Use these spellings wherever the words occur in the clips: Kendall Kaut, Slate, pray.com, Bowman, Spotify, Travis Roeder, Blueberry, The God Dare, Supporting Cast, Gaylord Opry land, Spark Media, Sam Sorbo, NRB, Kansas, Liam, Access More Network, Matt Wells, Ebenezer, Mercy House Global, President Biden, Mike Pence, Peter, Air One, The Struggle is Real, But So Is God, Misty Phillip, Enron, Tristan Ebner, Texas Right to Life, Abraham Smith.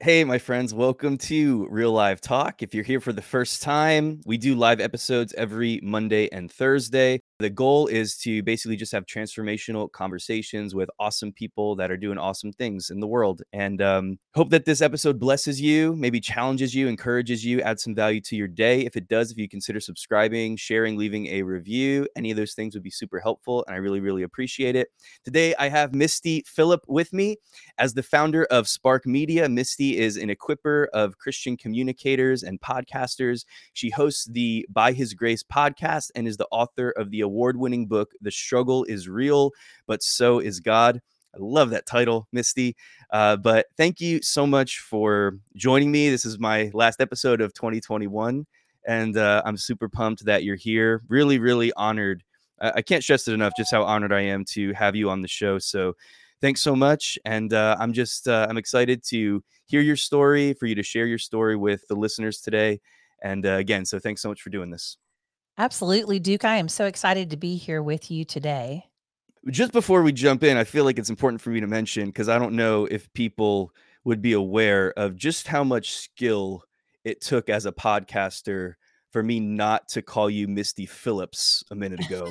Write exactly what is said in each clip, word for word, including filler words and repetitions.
Hey, my friends, welcome to Real Live Talk. If you're here for the first time, we do live episodes every Monday and Thursday. The goal is to basically just have transformational conversations with awesome people that are doing awesome things in the world. And um, hope that this episode blesses you, maybe challenges you, encourages you, adds some value to your day. If it does, if you consider subscribing, sharing, leaving a review, any of those things would be super helpful. And I really, really appreciate it. Today, I have Misty Phillip with me as the founder of Spark Media. Misty is an equiper of Christian communicators and podcasters. She hosts the By His Grace podcast and is the author of the award-winning book, The Struggle is Real, But So Is God. I love that title, Misty. Uh, but thank you so much for joining me. This is my last episode of twenty twenty-one, and uh, I'm super pumped that you're here. Really, really honored. Uh, I can't stress it enough just how honored I am to have you on the show. So thanks so much. And uh, I'm just, uh, I'm excited to hear your story, for you to share your story with the listeners today. And uh, again, so thanks so much for doing this. Absolutely, Duke. I am so excited to be here with you today. Just before we jump in, I feel like it's important for me to mention, because I don't know if people would be aware of just how much skill it took as a podcaster for me not to call you Misty Phillips a minute ago,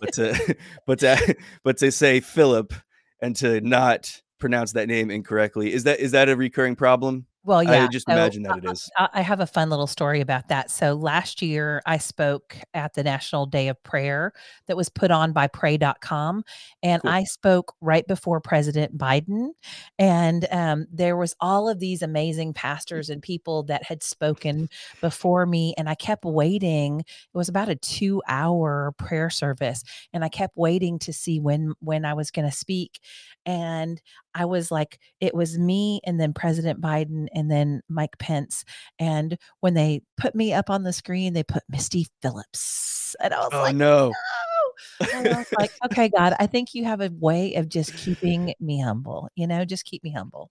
but to, but to, but to say Phillip, and to not pronounce that name incorrectly. Is that is that a recurring problem? Well, yeah. I just so imagine that I, it is. I have a fun little story about that. So last year I spoke at the National Day of Prayer that was put on by pray dot com. And cool. I spoke right before President Biden. And um, there was all of these amazing pastors and people that had spoken before me. And I kept waiting. It was about a two hour prayer service. And I kept waiting to see when, when I was going to speak. And I was like, it was me and then President Biden and then Mike Pence. And when they put me up on the screen, they put Misty Phillips. And I was oh, like, no. no. And I was like, okay, God, I think you have a way of just keeping me humble. You know, just keep me humble.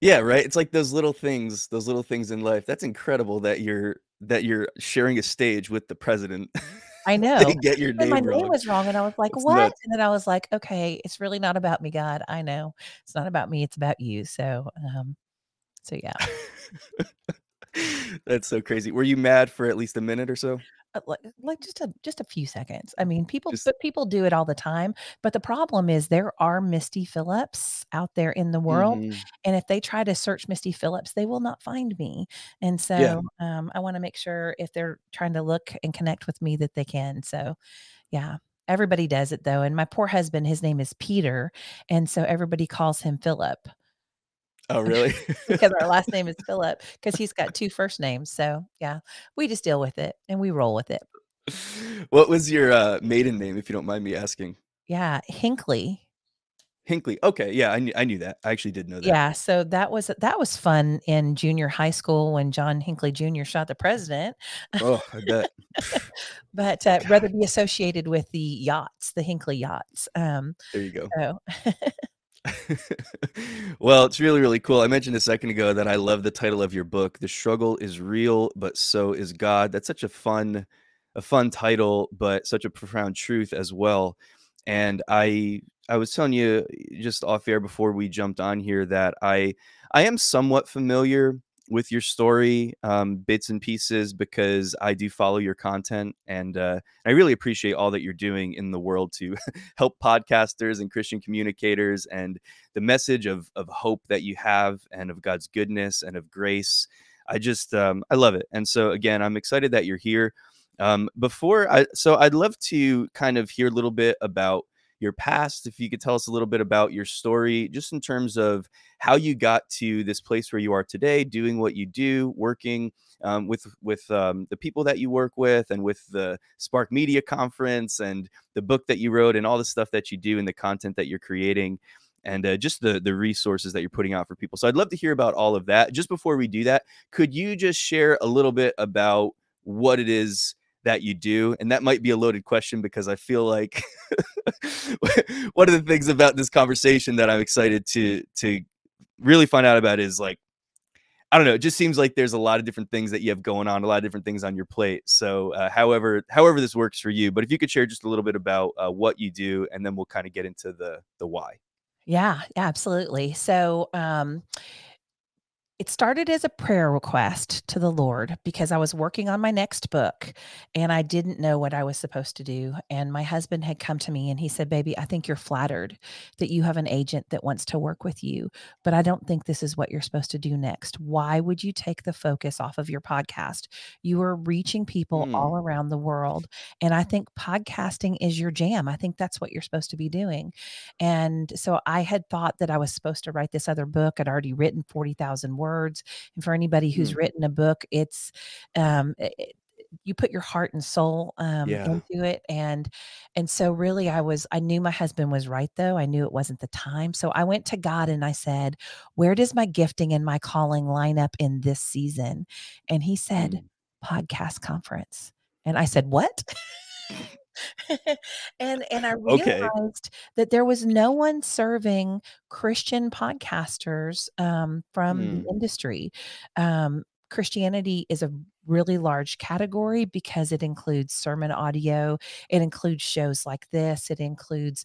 Yeah, right. It's like those little things, those little things in life. That's incredible that you're that you're sharing a stage with the president. I know. They get your name my wrong. name was wrong. And I was like, it's what? Nuts. And then I was like, okay, it's really not about me, God. I know. It's not about me. It's about you. So, um, so yeah. That's so crazy. Were you mad for at least a minute or so? Like, like just a, just a few seconds. I mean, people, just, but people do it all the time. But the problem is there are Misty Phillips out there in the world. Mm-hmm. And if they try to search Misty Phillips, they will not find me. And so yeah. um, I want to make sure if they're trying to look and connect with me that they can. So yeah, everybody does it though. And my poor husband, his name is Peter. And so everybody calls him Philip. Oh, really? Because our last name is Philip, because he's got two first names. So yeah, we just deal with it and we roll with it. What was your uh, maiden name, if you don't mind me asking? Yeah, Hinckley. Hinckley. Okay. Yeah, I knew, I knew that. I actually did know that. Yeah. So that was that was fun in junior high school when John Hinckley Junior shot the president. Oh, I bet. But uh, rather be associated with the yachts, the Hinckley yachts. Um, there you go. So. Well, it's really, really cool. I mentioned a second ago that I love the title of your book, The Struggle is Real, But So Is God. That's such a fun, a fun title, but such a profound truth as well. And I I was telling you just off air before we jumped on here that I I am somewhat familiar with your story, um, bits and pieces, because I do follow your content. And uh, I really appreciate all that you're doing in the world to help podcasters and Christian communicators, and the message of of hope that you have, and of God's goodness and of grace. I just, um, I love it. And so again, I'm excited that you're here. Um, before I, so I'd love to kind of hear a little bit about your past, if you could tell us a little bit about your story, just in terms of how you got to this place where you are today, doing what you do, working um, with with um, the people that you work with, and with the Spark Media Conference, and the book that you wrote, and all the stuff that you do, and the content that you're creating, and uh, just the, the resources that you're putting out for people. So I'd love to hear about all of that. Just before we do that, could you just share a little bit about what it is that you do? And that might be a loaded question, because I feel like one of the things about this conversation that I'm excited to to really find out about is, like, I don't know, it just seems like there's a lot of different things that you have going on, a lot of different things on your plate. So uh, however however this works for you, but if you could share just a little bit about uh, what you do, and then we'll kind of get into the the why. Yeah, absolutely. So um It started as a prayer request to the Lord because I was working on my next book and I didn't know what I was supposed to do. And my husband had come to me and he said, "Baby, I think you're flattered that you have an agent that wants to work with you, but I don't think this is what you're supposed to do next. Why would you take the focus off of your podcast? You are reaching people mm. all around the world. And I think podcasting is your jam. I think that's what you're supposed to be doing." And so I had thought that I was supposed to write this other book. I'd already written forty thousand words. Words. And for anybody who's mm. written a book, it's um, it, you put your heart and soul um, yeah. into it. And, and so really I was, I knew my husband was right though. I knew it wasn't the time. So I went to God and I said, "Where does my gifting and my calling line up in this season?" And he said, mm. "Podcast conference." And I said, "What?" and and I realized okay. that there was no one serving Christian podcasters um, from mm. the industry. Um, Christianity is a really large category because it includes sermon audio. It includes shows like this. It includes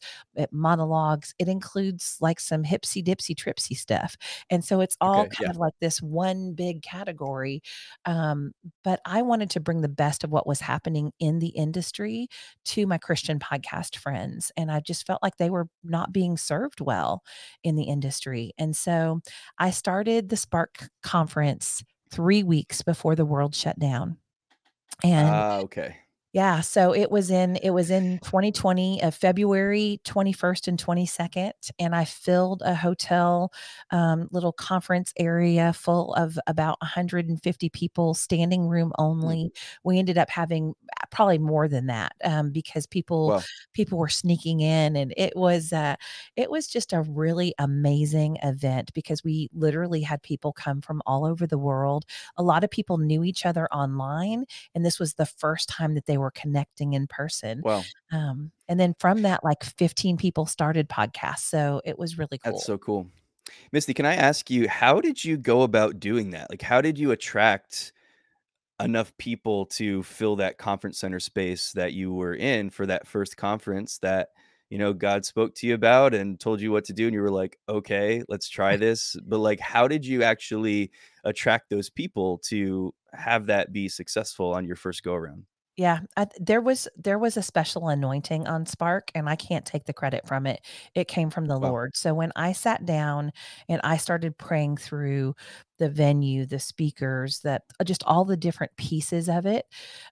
monologues. It includes like some hipsy dipsy tripsy stuff. And so it's all okay, kind yeah. of like this one big category. Um, but I wanted to bring the best of what was happening in the industry to my Christian podcast friends. And I just felt like they were not being served well in the industry. And so I started the Spark Conference three weeks before the world shut down. And uh, okay. Yeah. So it was in, it was in twenty twenty, uh, February twenty-first and twenty-second. And I filled a hotel, um, little conference area full of about one hundred fifty people, standing room only. Mm-hmm. We ended up having probably more than that, um, because people, wow. people were sneaking in, and it was, uh, it was just a really amazing event because we literally had people come from all over the world. A lot of people knew each other online, and this was the first time that they were We're connecting in person. Wow. Um, and then from that, like fifteen people started podcasts. So it was really cool. That's so cool. Misty, can I ask you, how did you go about doing that? Like, how did you attract enough people to fill that conference center space that you were in for that first conference that, you know, God spoke to you about and told you what to do? And you were like, okay, let's try this. But like, how did you actually attract those people to have that be successful on your first go around? Yeah, I, there was there was a special anointing on Spark, and I can't take the credit from it. It came from the wow. Lord. So when I sat down and I started praying through the venue, the speakers, that just all the different pieces of it,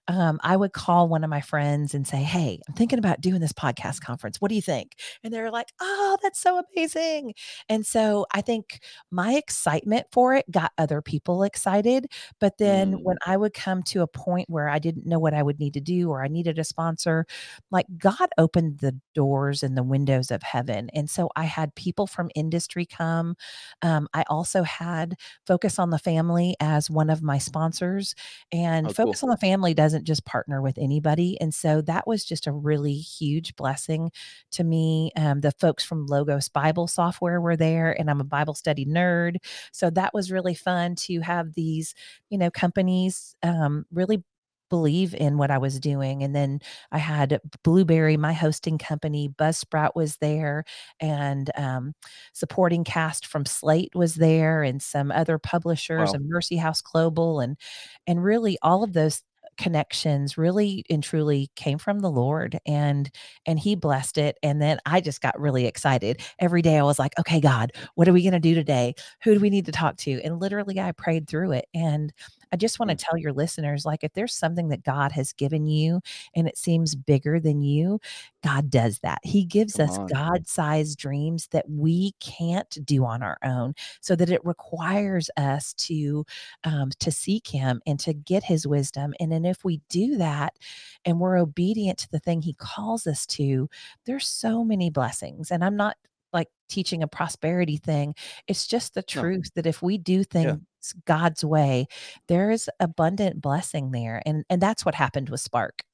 um, I would call one of my friends and say, "Hey, I'm thinking about doing this podcast conference. What do you think?" And they were like, "Oh, that's so amazing." And so I think my excitement for it got other people excited. But then mm. when I would come to a point where I didn't know what I would need to do, or I needed a sponsor, like God opened the doors and the windows of heaven. And so I had people from industry come. Um, I also had Focus on the Family as one of my sponsors, and oh, Focus cool. on the Family doesn't just partner with anybody. And so that was just a really huge blessing to me. Um, the folks from Logos Bible Software were there, and I'm a Bible study nerd. So that was really fun to have these, you know, companies um, really believe in what I was doing. And then I had Blueberry, my hosting company, Buzzsprout was there, and um, Supporting Cast from Slate was there, and some other publishers, wow. and Mercy House Global, and and really all of those connections really and truly came from the Lord, and and he blessed it. And then I just got really excited. Every day I was like, "Okay, God, what are we going to do today? Who do we need to talk to?" And literally I prayed through it. And I just want to tell your listeners, like, if there's something that God has given you and it seems bigger than you, God does that. He gives Come us on. God-sized dreams that we can't do on our own, so that it requires us to, um, to seek him and to get his wisdom. And then if we do that and we're obedient to the thing he calls us to, there's so many blessings. And I'm not like teaching a prosperity thing. It's just the truth no. that if we do things yeah. God's way, there is abundant blessing there. And and that's what happened with Spark.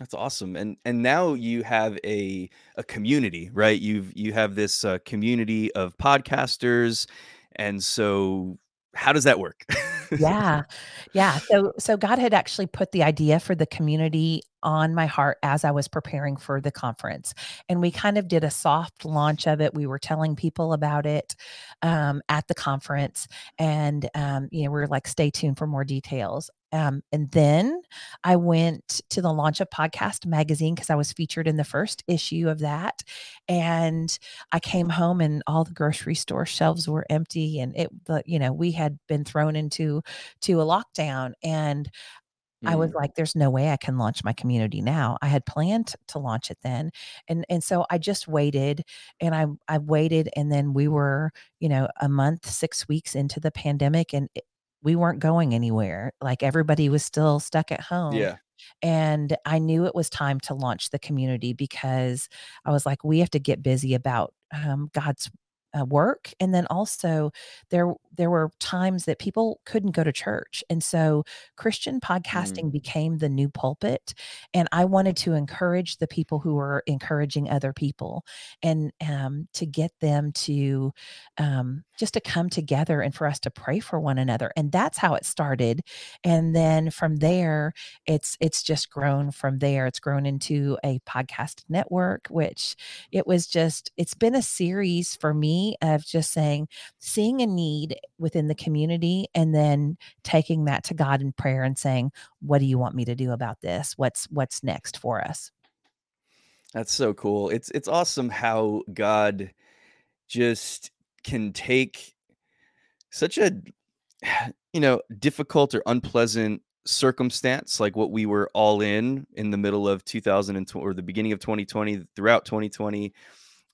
That's awesome. And and now you have a a community, right? You've you have this uh, community of podcasters. And so how does that work? Yeah. Yeah. So, so God had actually put the idea for the community on my heart as I was preparing for the conference. And we kind of did a soft launch of it. We were telling people about it um, at the conference, and, um, you know, we were like, stay tuned for more details. Um, and then I went to the launch of Podcast Magazine because I was featured in the first issue of that. And I came home and all the grocery store shelves were empty, and it, you know, we had been thrown into to a lockdown. And mm. I was like, there's no way I can launch my community now. I had planned to launch it then. And, and so I just waited and I, I waited. And then we were, you know, a month, six weeks into the pandemic, and it, we weren't going anywhere. Like, everybody was still stuck at home. Yeah. And I knew it was time to launch the community because I was like, we have to get busy about um, God's uh, work. And then also there, there were times that people couldn't go to church. And so Christian podcasting mm. became the new pulpit. And I wanted to encourage the people who were encouraging other people, and um, to get them to, um, just to come together and for us to pray for one another. And that's how it started. And then from there, it's, it's just grown from there. It's grown into a podcast network, which it was just, it's been a series for me of just saying, seeing a need within the community, and then taking that to God in prayer and saying, what do you want me to do about this? What's, what's next for us? That's so cool. It's, it's awesome how God just can take such a, you know, difficult or unpleasant circumstance like what we were all in in the middle of two thousand twenty, or the beginning of twenty twenty, throughout twenty twenty,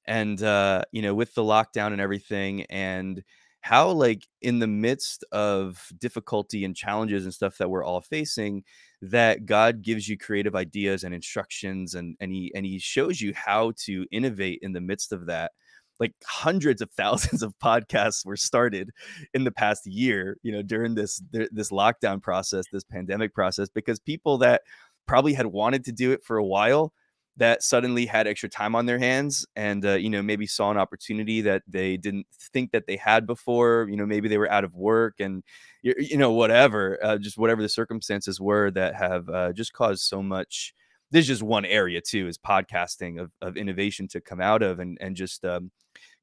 and uh you know, with the lockdown and everything, and how, like, in the midst of difficulty and challenges and stuff that we're all facing, that God gives you creative ideas and instructions, and and he and he shows you how to innovate in the midst of that. Like, hundreds of thousands of podcasts were started in the past year, you know, during this, this lockdown process, this pandemic process, because people that probably had wanted to do it for a while, that suddenly had extra time on their hands, and, uh, you know, maybe saw an opportunity that they didn't think that they had before, you know, maybe they were out of work, and, you know, whatever, uh, just whatever the circumstances were that have uh, just caused so much. This is just one area too, is podcasting, of, of innovation to come out of, and, and just um,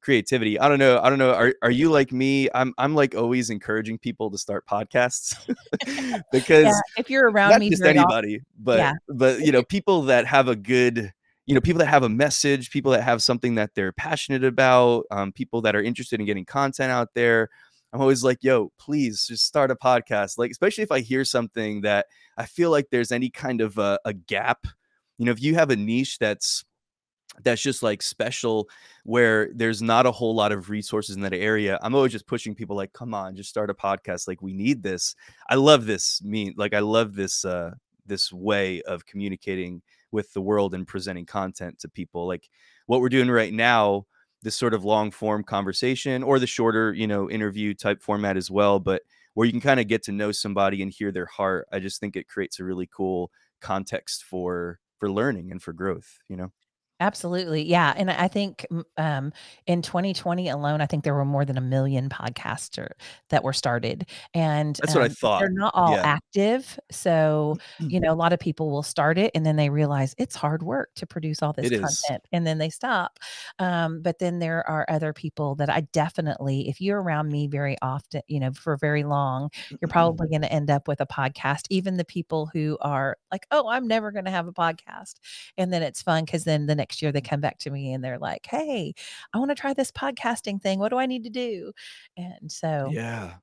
creativity. I don't know. I don't know. Are are you like me? I'm I'm like always encouraging people to start podcasts because yeah, if you're around not me, just anybody, all... but, yeah. but, you know, people that have a good, you know, people that have a message, people that have something that they're passionate about, um, people that are interested in getting content out there. I'm always like, yo, please just start a podcast. Like, especially if I hear something that I feel like there's any kind of a, a gap. You know, if you have a niche that's that's just like special, where there's not a whole lot of resources in that area, I'm always just pushing people like, come on, just start a podcast. Like, we need this. I love this mean, like, I love this uh, this way of communicating with the world and presenting content to people. Like, what we're doing right now, this sort of long form conversation, or the shorter, you know, interview type format as well, but where you can kind of get to know somebody and hear their heart. I just think it creates a really cool context for for learning and for growth, you know? Absolutely. Yeah. And I think um, in twenty twenty alone, I think there were more than a million podcasts or, that were started. And that's um, what I thought. They're not all yeah. active. So, you know, a lot of people will start it and then they realize it's hard work to produce all this it content is. And then they stop. Um, but then there are other people that I definitely, if you're around me very often, you know, for very long, you're probably going to end up with a podcast. Even the people who are like, oh, I'm never going to have a podcast. And then it's fun because then the next year they come back to me and they're like, hey, I want to try this podcasting thing. What do I need to do? And so, yeah,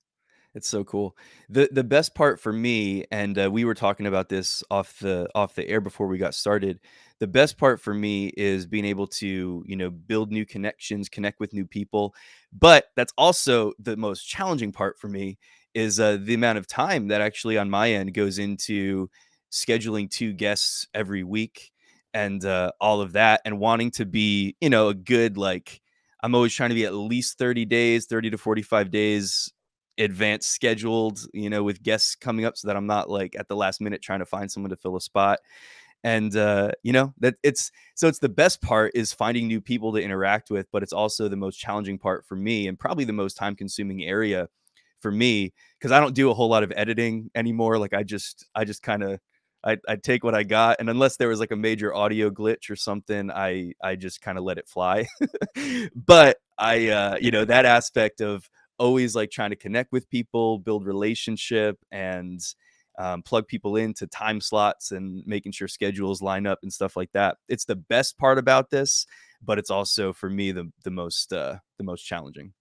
it's so cool. The the best part for me, and uh, we were talking about this off the off the air before we got started. The best part for me is being able to, you know, build new connections, connect with new people. But that's also the most challenging part for me is uh, the amount of time that actually on my end goes into scheduling two guests every week. And uh, all of that, and wanting to be, you know, a good, like, I'm always trying to be at least thirty days, thirty to forty-five days advanced scheduled, you know, with guests coming up so that I'm not like at the last minute trying to find someone to fill a spot. And, uh, you know, that it's so it's the best part is finding new people to interact with, but it's also the most challenging part for me and probably the most time consuming area for me, because I don't do a whole lot of editing anymore. Like I just I just kind of I I take what I got, and unless there was like a major audio glitch or something, I I just kind of let it fly. But I uh, you know, that aspect of always like trying to connect with people, build relationship, and um, plug people into time slots and making sure schedules line up and stuff like that. It's the best part about this, but it's also for me the the most uh, the most challenging.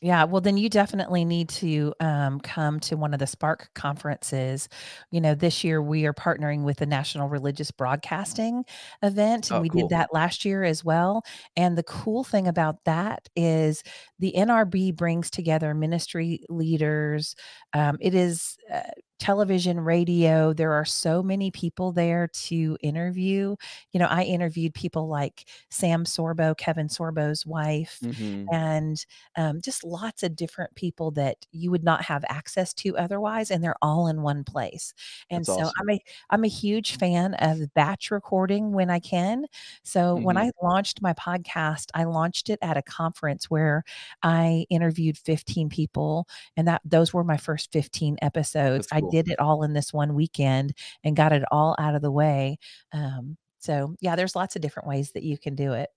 Yeah, well, then you definitely need to um, come to one of the Spark conferences. You know, this year we are partnering with the National Religious Broadcasting event. And oh, we cool. did that last year as well. And the cool thing about that is the N R B brings together ministry leaders. Um, it is... Uh, television, radio, there are so many people there to interview. You know, I interviewed people like Sam Sorbo, Kevin Sorbo's wife, mm-hmm. and um, just lots of different people that you would not have access to otherwise. And they're all in one place. And That's so awesome. I'm a, I'm a huge fan of batch recording when I can. So mm-hmm. when I launched my podcast, I launched it at a conference where I interviewed fifteen people, and that those were my first fifteen episodes. Cool. I did it all in this one weekend and got it all out of the way. Um, so yeah, there's lots of different ways that you can do it.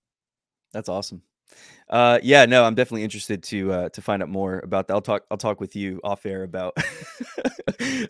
That's awesome. Uh, yeah, no, I'm definitely interested to, uh, to find out more about that. I'll talk, I'll talk with you off air about,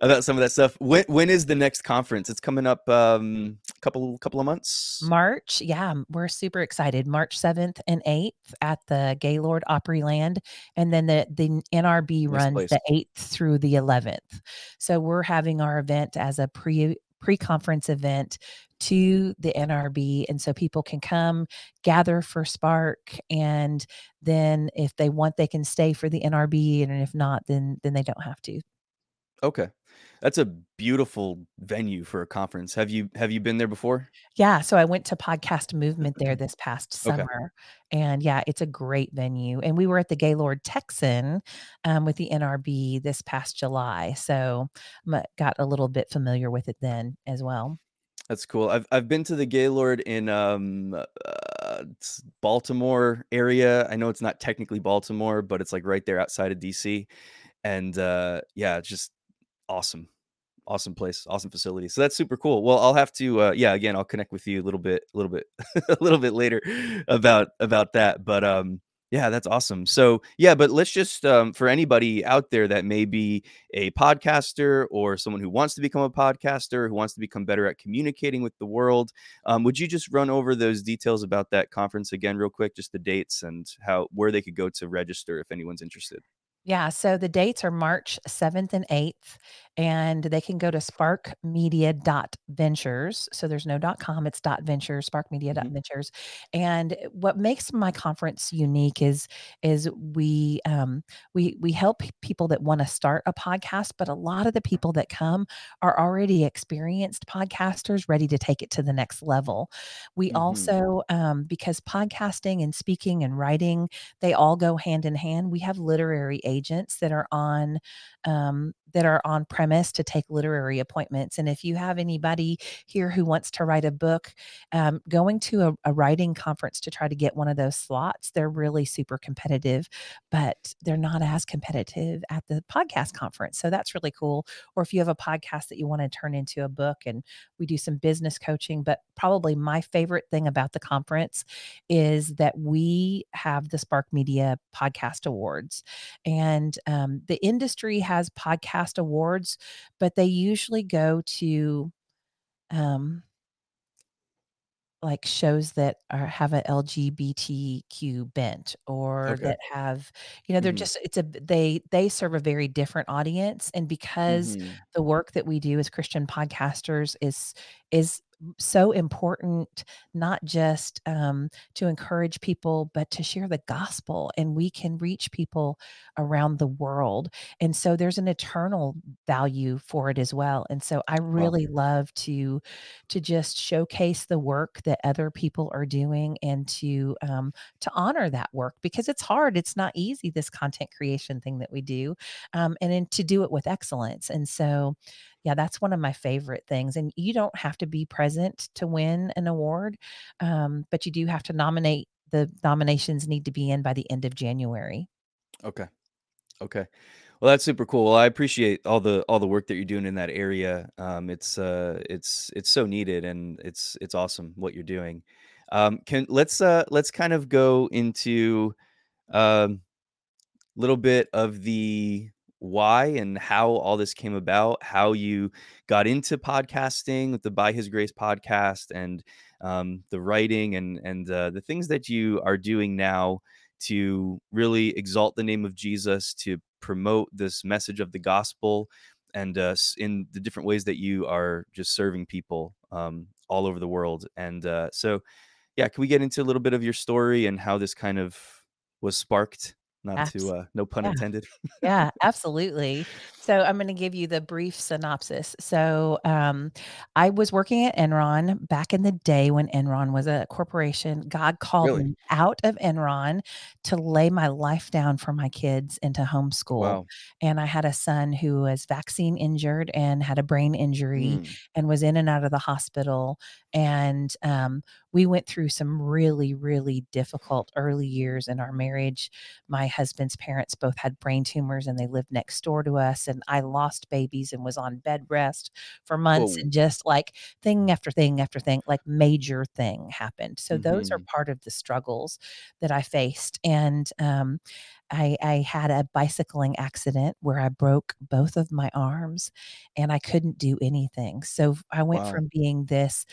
about some of that stuff. When, when is the next conference? It's coming up, um, a couple, couple of months. March. Yeah. We're super excited. March seventh and eighth at the Gaylord Opry land. And then the, the N R B runs the eighth through the eleventh. So we're having our event as a pre pre-conference event to the N R B. And so people can come gather for Spark. And then if they want, they can stay for the N R B. And if not, then, then they don't have to. Okay. That's a beautiful venue for a conference. Have you, have you been there before? Yeah. So I went to Podcast Movement there this past summer. Okay. And yeah, it's a great venue. And we were at the Gaylord Texan um, with the N R B this past July. So I got a little bit familiar with it then as well. That's cool. I've I've been to the Gaylord in um, uh, Baltimore area. I know it's not technically Baltimore, but it's like right there outside of D C. And uh, yeah, it's just awesome, awesome place, awesome facility. So that's super cool. Well, I'll have to uh, yeah, again, I'll connect with you a little bit, a little bit, a little bit later about about that. But um, yeah, that's awesome. So yeah, but let's just um, for anybody out there that may be a podcaster or someone who wants to become a podcaster, who wants to become better at communicating with the world, um, would you just run over those details about that conference again, real quick, just the dates and how where they could go to register if anyone's interested? Yeah. So the dates are March seventh and eighth, and they can go to spark media dot ventures. So there's no .com, it's .ventures, spark media dot ventures. Mm-hmm. And what makes my conference unique is, is we, um, we, we help people that want to start a podcast, but a lot of the people that come are already experienced podcasters ready to take it to the next level. We mm-hmm. also, um, because podcasting and speaking and writing, they all go hand in hand. We have literary agents that are on um, that are on premise to take literary appointments. And if you have anybody here who wants to write a book, um, going to a, a writing conference to try to get one of those slots, they're really super competitive, but they're not as competitive at the podcast conference. So that's really cool. Or if you have a podcast that you want to turn into a book, and we do some business coaching, but probably my favorite thing about the conference is that we have the Spark Media Podcast Awards. And um, the industry has podcast awards, but they usually go to um, like shows that are, have an L G B T Q bent, or okay. that have, you know, they're mm-hmm. just, it's a, they, they serve a very different audience. And because mm-hmm. the work that we do as Christian podcasters is, is so important, not just um, to encourage people, but to share the gospel, and we can reach people around the world. And so there's an eternal value for it as well. And so I really wow. love to, to just showcase the work that other people are doing, and to, um, to honor that work, because it's hard. It's not easy, this content creation thing that we do, um, and then to do it with excellence. And so yeah, that's one of my favorite things. And you don't have to be present to win an award, um, but you do have to nominate. The nominations need to be in by the end of January. Okay. Okay. Well, that's super cool. Well, I appreciate all the all the work that you're doing in that area. Um, it's uh, it's it's so needed, and it's it's awesome what you're doing. Um, can let's uh, let's kind of go into a um, little bit of the why and how all this came about, how you got into podcasting with the By His Grace podcast, and um, the writing and and uh, the things that you are doing now to really exalt the name of Jesus, to promote this message of the gospel, and uh, in the different ways that you are just serving people um, all over the world. And uh, so, yeah, can we get into a little bit of your story and how this kind of was sparked? Not absolutely. to, uh, no pun yeah. intended. Yeah, absolutely. So I'm going to give you the brief synopsis. So um, I was working at Enron back in the day when Enron was a corporation. God called really? me out of Enron to lay my life down for my kids and to homeschool. Wow. And I had a son who was vaccine injured and had a brain injury mm. and was in and out of the hospital. And um, we went through some really, really difficult early years in our marriage. My husband's parents both had brain tumors and they lived next door to us. And I lost babies and was on bed rest for months. Whoa. And just like thing after thing after thing, like major thing happened. So mm-hmm. those are part of the struggles that I faced. And um, I, I had a bicycling accident where I broke both of my arms and I couldn't do anything. So I went wow. from being this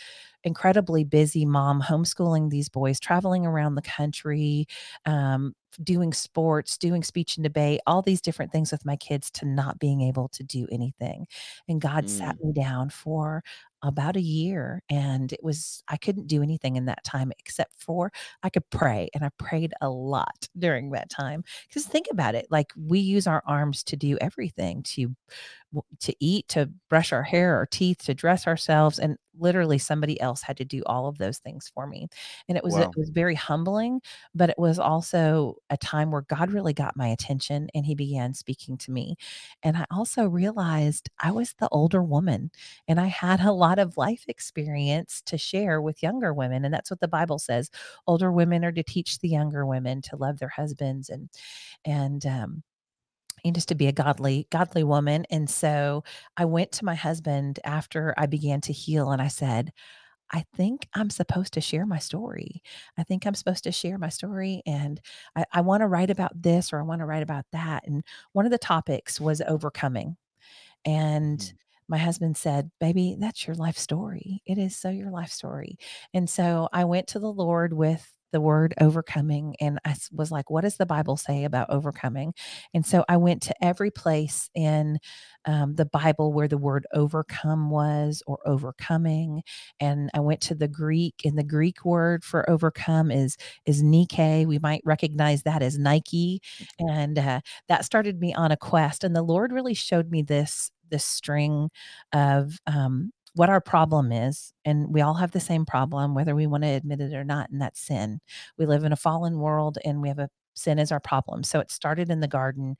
incredibly busy mom, homeschooling these boys, traveling around the country, um, doing sports, doing speech and debate, all these different things with my kids, to not being able to do anything. And God mm. sat me down for about a year, and it was, I couldn't do anything in that time except for I could pray. And I prayed a lot during that time. Because think about it, like we use our arms to do everything, to to eat, to brush our hair, our teeth, to dress ourselves. And literally somebody else had to do all of those things for me. And it was, wow. it was very humbling, but it was also a time where God really got my attention and he began speaking to me. And I also realized I was the older woman and I had a lot of life experience to share with younger women. And that's what the Bible says. Older women are to teach the younger women to love their husbands and, and, um, and just to be a godly, godly woman. And so I went to my husband after I began to heal and I said, I think I'm supposed to share my story. I think I'm supposed to share my story. And I, I want to write about this, or I want to write about that. And one of the topics was overcoming. And mm-hmm. my husband said, baby, that's your life story. It is so your life story. And so I went to the Lord with the word overcoming. And I was like, what does the Bible say about overcoming? And so I went to every place in um, the Bible where the word overcome was, or overcoming. And I went to the Greek, and the Greek word for overcome is, is Nike. We might recognize that as Nike. And uh, that started me on a quest. And the Lord really showed me this, this string of, um, what our problem is. And we all have the same problem, whether we want to admit it or not. And that's sin. We live in a fallen world and we have a sin is our problem. So it started in the garden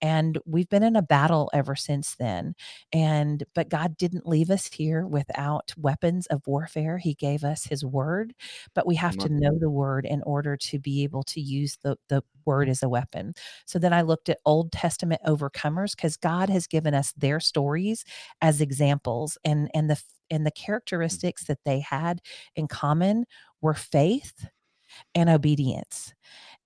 and we've been in a battle ever since then. And, but God didn't leave us here without weapons of warfare. He gave us his word, but we have to know the word in order to be able to use the, the word as a weapon. So then I looked at Old Testament overcomers, because God has given us their stories as examples, and, and the, and the characteristics that they had in common were faith and obedience.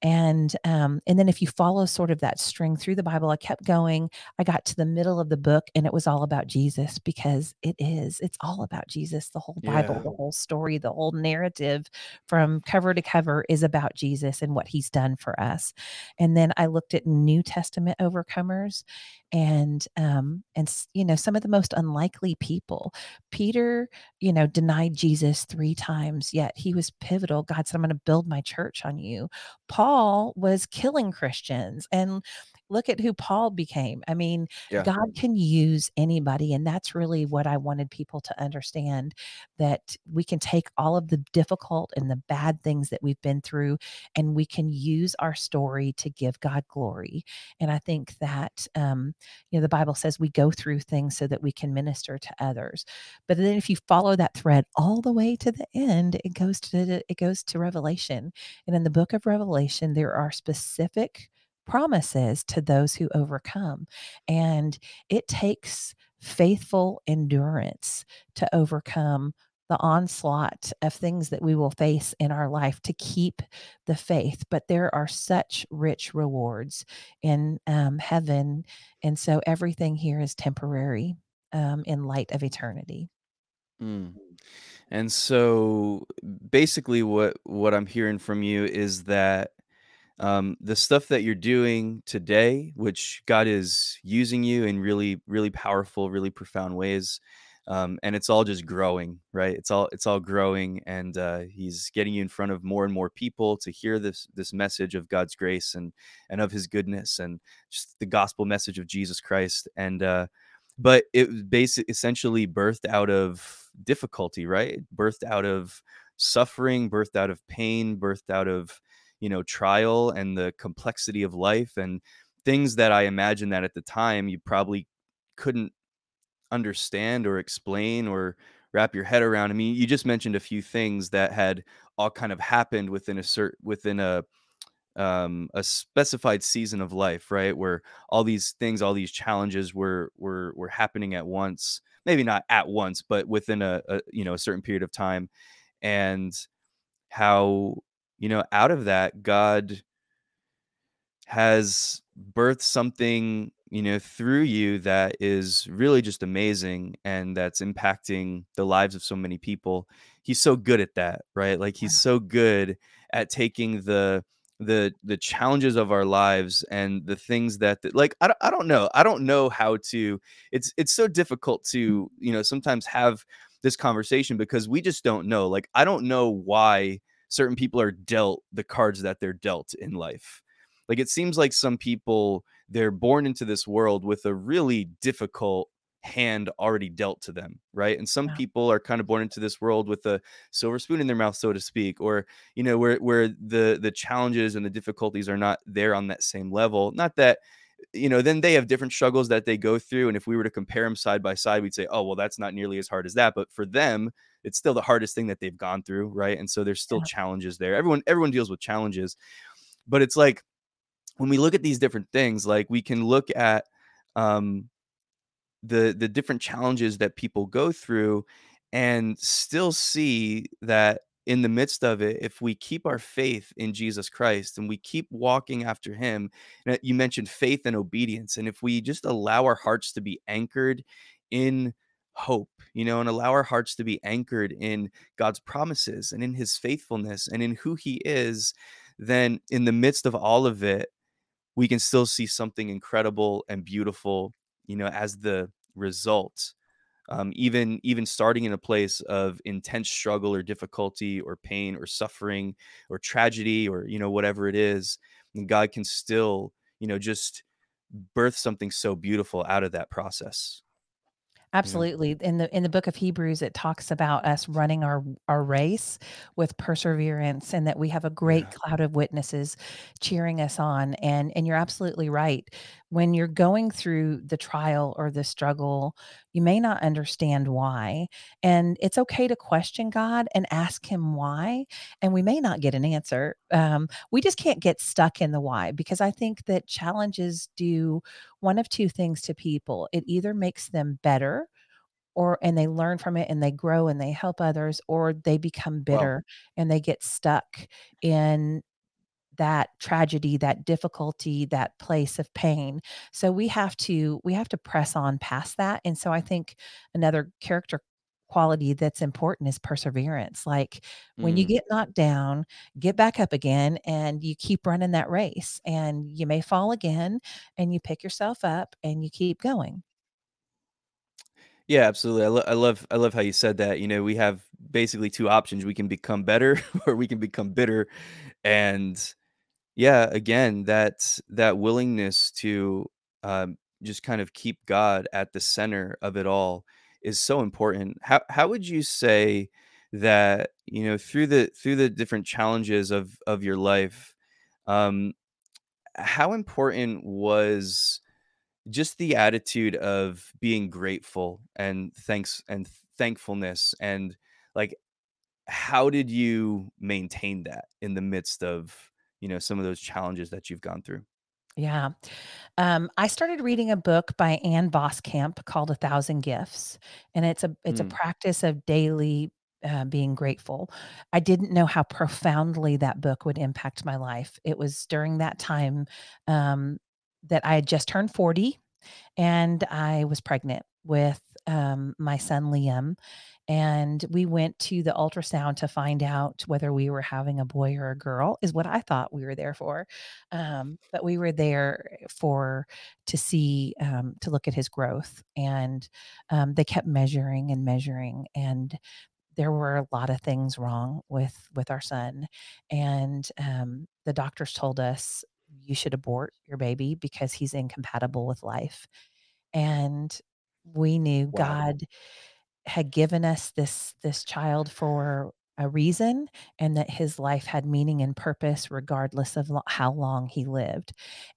And, um, and then if you follow sort of that string through the Bible, I kept going, I got to the middle of the book and it was all about Jesus, because it is, it's all about Jesus. The whole Bible, yeah. the whole story, the whole narrative from cover to cover is about Jesus and what he's done for us. And then I looked at New Testament overcomers and, um, and, you know, some of the most unlikely people. Peter, you know, denied Jesus three times, yet he was pivotal. God said, I'm going to build my church on you. Paul Paul was killing Christians, and look at who Paul became. I mean, yeah. God can use anybody. And that's really what I wanted people to understand, that we can take all of the difficult and the bad things that we've been through, and we can use our story to give God glory. And I think that, um, you know, the Bible says we go through things so that we can minister to others. But then if you follow that thread all the way to the end, it goes to, it goes to Revelation. And in the book of Revelation, there are specific promises to those who overcome. And it takes faithful endurance to overcome the onslaught of things that we will face in our life, to keep the faith. But there are such rich rewards in um, heaven. And so everything here is temporary um, in light of eternity. Mm. And so basically what, what I'm hearing from you is that um, the stuff that you're doing today, which God is using you in really, really powerful, really profound ways, Um, and it's all just growing, right? It's all it's all growing, and uh, he's getting you in front of more and more people to hear this this message of God's grace and and of His goodness and just the gospel message of Jesus Christ. And uh, but it was basically essentially birthed out of difficulty, right? Birthed out of suffering, birthed out of pain, birthed out of you know trial and the complexity of life and things that I imagine that at the time you probably couldn't understand or explain or wrap your head around. I mean, you just mentioned a few things that had all kind of happened within a certain, within a, um, a specified season of life, right? Where all these things, all these challenges were, were, were happening at once, maybe not at once, but within a, a you know, a certain period of time, and how, you know, out of that, God has birthed something you know, through you that is really just amazing and that's impacting the lives of so many people. He's so good at that, right? Like he's so good at taking the, the, the challenges of our lives and the things that, that like, I don't, I don't know. I don't know how to, it's, it's so difficult to, you know, sometimes have this conversation because we just don't know. Like, I don't know why certain people are dealt the cards that they're dealt in life. Like, it seems like some people, they're born into this world with a really difficult hand already dealt to them, right? And some wow. people are kind of born into this world with a silver spoon in their mouth, so to speak, or, you know, where where the the challenges and the difficulties are not there on that same level. Not that, you know, then they have different struggles that they go through. And if we were to compare them side by side, we'd say, oh, well, that's not nearly as hard as that. But for them, it's still the hardest thing that they've gone through, right? And so there's still yeah. challenges there. Everyone, everyone deals with challenges, but it's like, when we look at these different things, like we can look at um, the the different challenges that people go through and still see that in the midst of it, if we keep our faith in Jesus Christ and we keep walking after him, and you mentioned faith and obedience. And if we just allow our hearts to be anchored in hope, you know, and allow our hearts to be anchored in God's promises and in his faithfulness and in who he is, then in the midst of all of it, we can still see something incredible and beautiful, you know, as the result, um, even, even starting in a place of intense struggle or difficulty or pain or suffering or tragedy or, you know, whatever it is, and God can still, you know, just birth something so beautiful out of that process. Absolutely. In the in the book of Hebrews, it talks about us running our, our race with perseverance, and that we have a great yeah. cloud of witnesses cheering us on. And, and you're absolutely right. When you're going through the trial or the struggle, you may not understand why. And it's okay to question God and ask him why. And we may not get an answer. Um, we just can't get stuck in the why, because I think that challenges do one of two things to people. It either makes them better, or, and they learn from it and they grow and they help others, or they become bitter wow. and they get stuck in that tragedy, that difficulty, that place of pain. So we have to, we have to press on past that. And so I think another character quality that's important is perseverance. Like when mm. you get knocked down, get back up again, and you keep running that race, and you may fall again and you pick yourself up and you keep going. Yeah, absolutely. I, lo- I love I love how you said that. You know, we have basically two options. We can become better or we can become bitter. And yeah, again, that that willingness to um, just kind of keep God at the center of it all is so important. How how would you say that, you know, through the through the different challenges of of your life, um, how important was just the attitude of being grateful and thanks and thankfulness, and like, how did you maintain that in the midst of, you know, some of those challenges that you've gone through? Yeah. Um, I started reading a book by Ann Voskamp called A Thousand Gifts, and it's a it's mm. a practice of daily uh, being grateful. I didn't know how profoundly that book would impact my life. It was during that time um, that I had just turned forty, and I was pregnant with um, my son, Liam, and we went to the ultrasound to find out whether we were having a boy or a girl, is what I thought we were there for. Um, but we were there for, to see, um, to look at his growth, and um, they kept measuring and measuring, and there were a lot of things wrong with, with our son. And um, the doctors told us, you should abort your baby because he's incompatible with life. And we knew wow. God had given us this, this child for a reason, and that his life had meaning and purpose regardless of lo- how long he lived.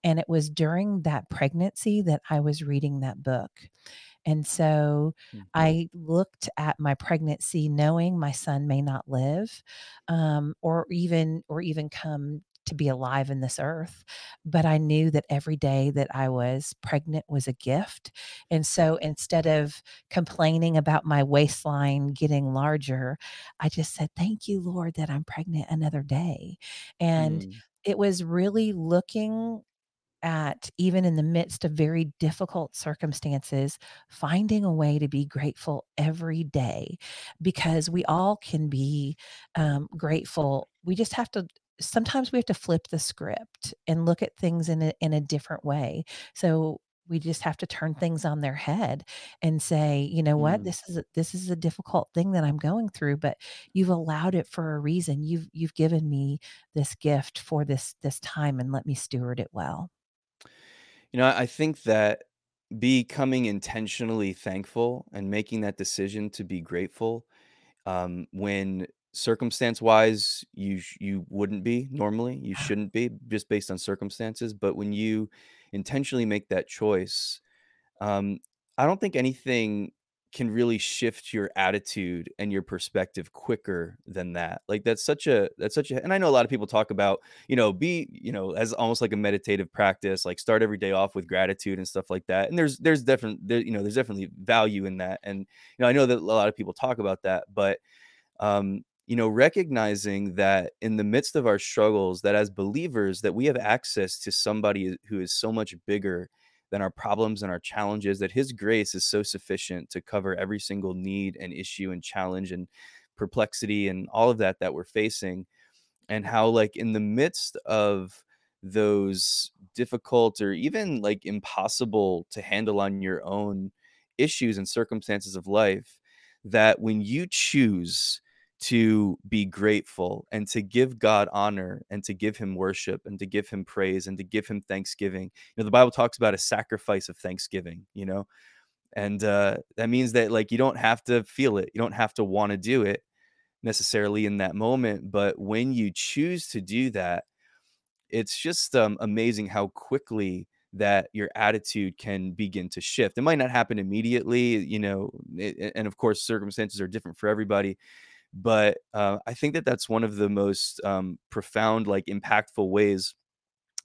And it was during that pregnancy that I was reading that book. And so mm-hmm. I looked at my pregnancy knowing my son may not live, um, or even, or even come to be alive in this earth. But I knew that every day that I was pregnant was a gift. And so instead of complaining about my waistline getting larger, I just said, thank you, Lord, that I'm pregnant another day. And mm. it was really looking at, even in the midst of very difficult circumstances, finding a way to be grateful every day, because we all can be um, grateful. We just have to sometimes we have to flip the script and look at things in a, in a different way. So we just have to turn things on their head and say, you know what, mm. this is, a, this is a difficult thing that I'm going through, but you've allowed it for a reason. You've, you've given me this gift for this, this time, and let me steward it well. You know, I think that becoming intentionally thankful and making that decision to be grateful, um, when circumstance wise, you you wouldn't be normally, you shouldn't be, just based on circumstances. But when you intentionally make that choice, um, I don't think anything can really shift your attitude and your perspective quicker than that. Like that's such a, that's such a, and I know a lot of people talk about, you know, be, you know, as almost like a meditative practice, like start every day off with gratitude and stuff like that. And there's, there's different, there, you know, there's definitely value in that. And, you know, I know that a lot of people talk about that, but, um, you know, recognizing that in the midst of our struggles, that as believers, that we have access to somebody who is so much bigger than our problems and our challenges, that his grace is so sufficient to cover every single need and issue and challenge and perplexity and all of that that we're facing. And how, like, in the midst of those difficult or even like impossible to handle on your own issues and circumstances of life, that when you choose to be grateful and to give God honor and to give him worship and to give him praise and to give him thanksgiving. You know, the Bible talks about a sacrifice of thanksgiving, you know, and uh, that means that, like, you don't have to feel it. You don't have to want to do it necessarily in that moment. But when you choose to do that, it's just um, amazing how quickly that your attitude can begin to shift. It might not happen immediately, you know, it, and of course, circumstances are different for everybody. But uh, I think that that's one of the most um, profound, like, impactful ways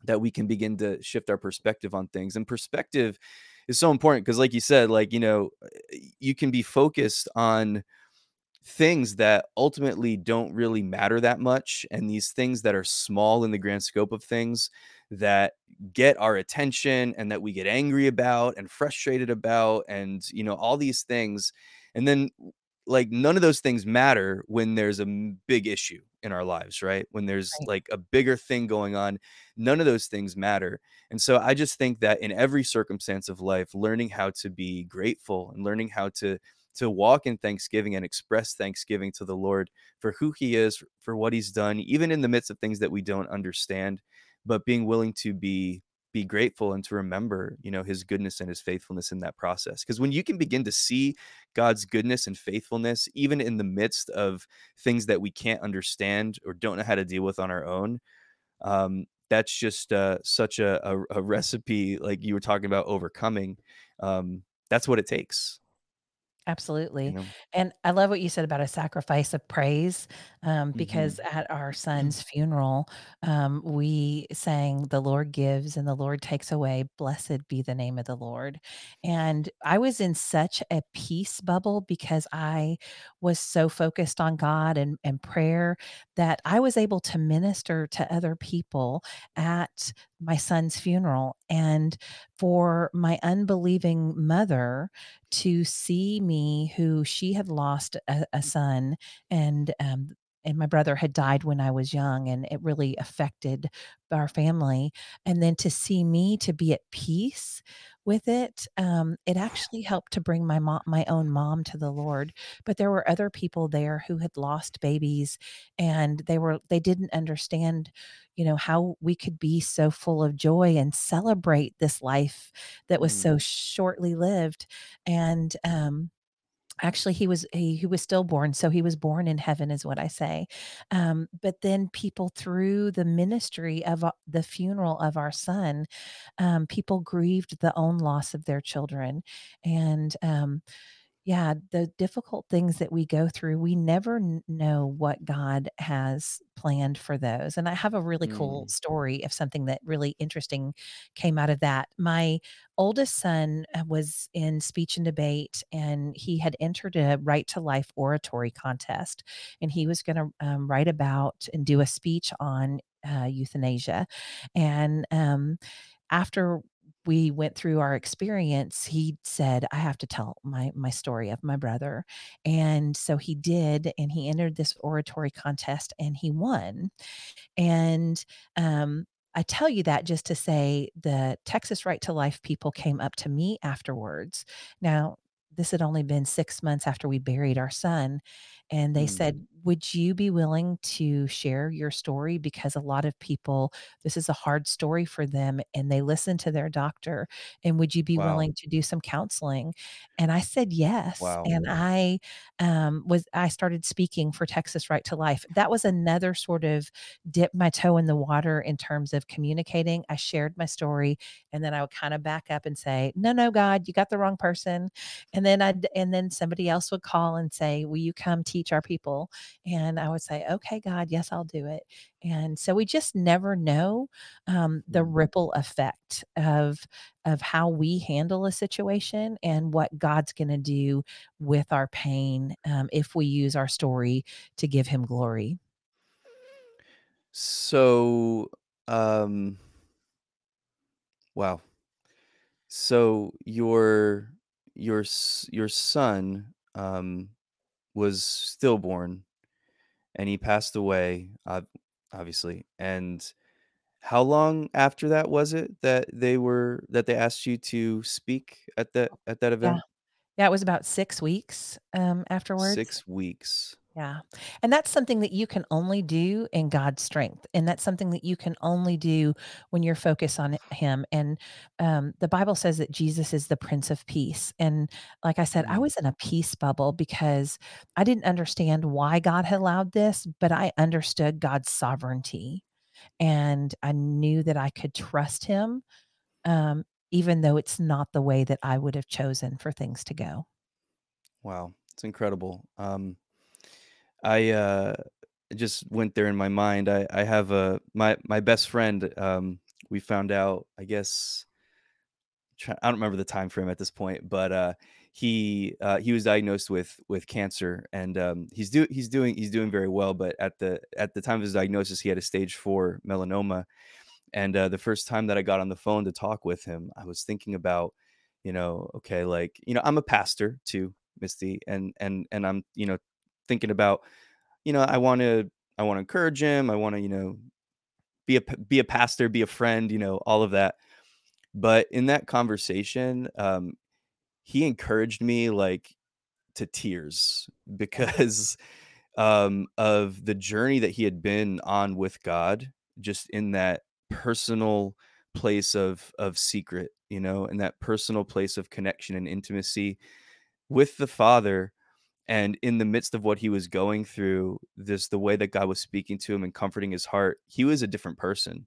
that we can begin to shift our perspective on things. And perspective is so important because, like you said, like, you know, you can be focused on things that ultimately don't really matter that much. And these things that are small in the grand scope of things that get our attention and that we get angry about and frustrated about and, you know, all these things. And then, like, none of those things matter when there's a big issue in our lives, right? When there's right. like a bigger thing going on, none of those things matter. And so I just think that in every circumstance of life, learning how to be grateful and learning how to, to walk in thanksgiving and express thanksgiving to the Lord for who he is, for what he's done, even in the midst of things that we don't understand, but being willing to be be grateful and to remember, you know, his goodness and his faithfulness in that process. Because when you can begin to see God's goodness and faithfulness, even in the midst of things that we can't understand or don't know how to deal with on our own, um, that's just uh, such a, a, a recipe, like you were talking about overcoming. Um, that's what it takes. Absolutely. You know? And I love what you said about a sacrifice of praise, um, because mm-hmm. at our son's funeral, um, we sang "The Lord gives and the Lord takes away. Blessed be the name of the Lord." And I was in such a peace bubble because I was so focused on God and, and prayer that I was able to minister to other people at my son's funeral. And for my unbelieving mother to see me, who she had lost a, a son, and um, and my brother had died when I was young, and it really affected our family. And then to see me to be at peace with it, um, it actually helped to bring my mom, my own mom, to the Lord. But there were other people there who had lost babies, and they were they didn't understand, you know, how we could be so full of joy and celebrate this life that was mm. so shortly lived. And um, actually, he was he, he was stillborn, so he was born in heaven, is what I say. Um, but then people, through the ministry of uh, the funeral of our son, um, people grieved the own loss of their children, and um, yeah, the difficult things that we go through, we never n- know what God has planned for those. And I have a really mm. cool story of something that really interesting came out of that. My oldest son was in speech and debate, and he had entered a Right to Life oratory contest, and he was going to um, write about and do a speech on uh, euthanasia. And um, after we went through our experience, he said, "I have to tell my, my story of my brother." And so he did, and he entered this oratory contest and he won. And, um, I tell you that just to say the Texas Right to Life people came up to me afterwards. Now, this had only been six months after we buried our son. And they mm. said, "Would you be willing to share your story? Because a lot of people, this is a hard story for them, and they listen to their doctor. And would you be wow. willing to do some counseling?" And I said, yes. Wow. And I um, was, I started speaking for Texas Right to Life. That was another sort of dip my toe in the water in terms of communicating. I shared my story, and then I would kind of back up and say, no, no, God, you got the wrong person. And then I, and then somebody else would call and say, "Will you come teach our people?" And I would say, "Okay, God, yes, I'll do it." And so we just never know um, the ripple effect of, of how we handle a situation and what God's going to do with our pain um, if we use our story to give him glory. So, um, wow. So your, your, your son um, was stillborn, and he passed away, uh, obviously. And how long after that was it that they were that they asked you to speak at that at that event? Yeah, yeah, it was about six weeks um, afterwards. Six weeks. Yeah. And that's something that you can only do in God's strength. And that's something that you can only do when you're focused on him. And um, the Bible says that Jesus is the Prince of Peace. And like I said, I was in a peace bubble because I didn't understand why God had allowed this, but I understood God's sovereignty. And I knew that I could trust him, um, even though it's not the way that I would have chosen for things to go. Wow. It's incredible. Um, I uh, just went there in my mind. I, I have a my my best friend. Um, we found out, I guess, try, I don't remember the time frame at this point, but uh, he uh, he was diagnosed with with cancer, and um, he's do he's doing he's doing very well. But at the at the time of his diagnosis, he had a stage four melanoma. And uh, the first time that I got on the phone to talk with him, I was thinking about, you know, okay, like you know, I'm a pastor too, Misty, and and and I'm you know. thinking about, you know, I want to, I want to encourage him. I want to, you know, be a, be a pastor, be a friend, you know, all of that. But in that conversation, um, he encouraged me like to tears because um, of the journey that he had been on with God, just in that personal place of, of secret, you know, and that personal place of connection and intimacy with the Father. And in the midst of what he was going through, this, the way that God was speaking to him and comforting his heart, he was a different person,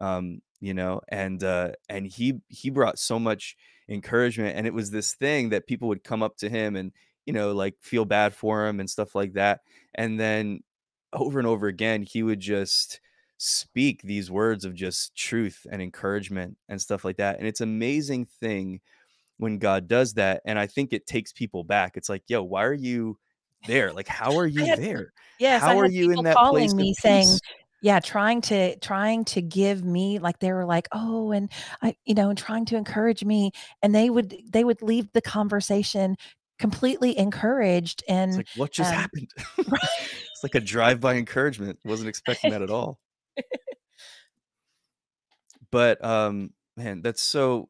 um, you know, and, uh, and he, he brought so much encouragement, and it was this thing that people would come up to him and you know, like feel bad for him and stuff like that. And then over and over again, he would just speak these words of just truth and encouragement and stuff like that. And it's an amazing thing when God does that. And I think it takes people back. It's like, yo, why are you there? Like, how are you had, there? Yes. How I are you in that calling place? Me saying, yeah, trying to, trying to give me, like, they were like, oh, and I, you know, and trying to encourage me. And they would, they would leave the conversation completely encouraged. And it's like, what just um, happened? It's like a drive-by encouragement. Wasn't expecting that at all. But, um, man, that's so,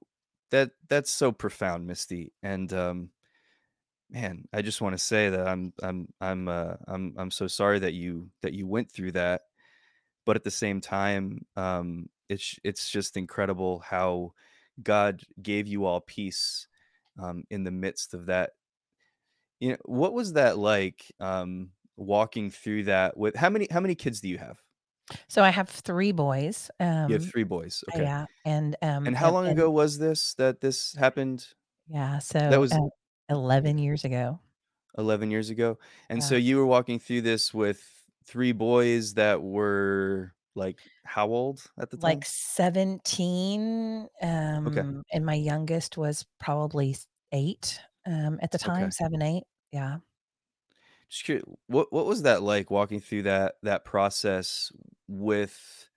that that's so profound, Misty. And, um, man, I just want to say that I'm, I'm, I'm, uh, I'm, I'm so sorry that you, that you went through that. But at the same time, um, it's, it's just incredible how God gave you all peace, um, in the midst of that. You know, what was that like, um, walking through that with, how many, how many kids do you have? So I have three boys. Um, you have three boys. Okay. Yeah. And, um, and how long and, ago was this, that this happened? Yeah. So that was uh, eleven years ago. eleven years ago. And yeah. So you were walking through this with three boys that were like, how old at the time? Like seventeen. Um, okay. And my youngest was probably eight um, at the time, okay. seven, eight. Yeah. Just curious, what what was that like walking through that that process with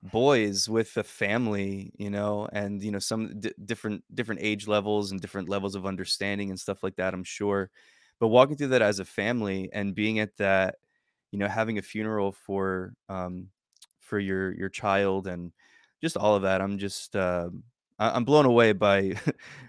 boys, with the family, you know, and you know some d- different different age levels and different levels of understanding and stuff like that, I'm sure. But walking through that as a family and being at that, you know, having a funeral for um for your your child and just all of that, I'm just uh, I'm blown away by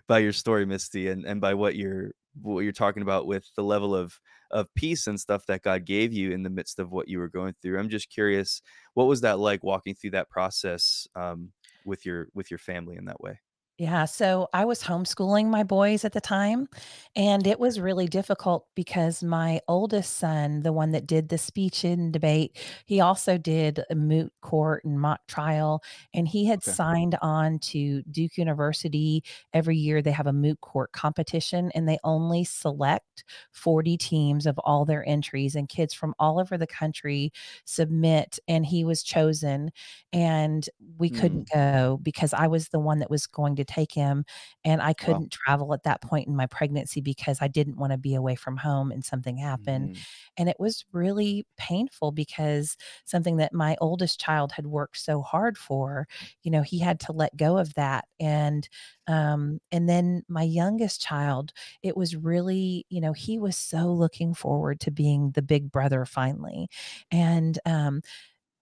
by your story, Misty, and and by what you're what you're talking about with the level of of peace and stuff that God gave you in the midst of what you were going through. I'm just curious, what was that like walking through that process um, with your with your family in that way? Yeah, so I was homeschooling my boys at the time, and it was really difficult because my oldest son, the one that did the speech and debate, he also did a moot court and mock trial, and he had okay. signed on to Duke University. Every year they have a moot court competition, and they only select forty teams of all their entries, and kids from all over the country submit, and he was chosen, and we mm. couldn't go because I was the one that was going to take him, and I couldn't wow. travel at that point in my pregnancy because I didn't want to be away from home, and something happened. Mm-hmm. And it was really painful because something that my oldest child had worked so hard for, you know, he had to let go of that. And, um, and then my youngest child, it was really, you know, he was so looking forward to being the big brother finally. And, um,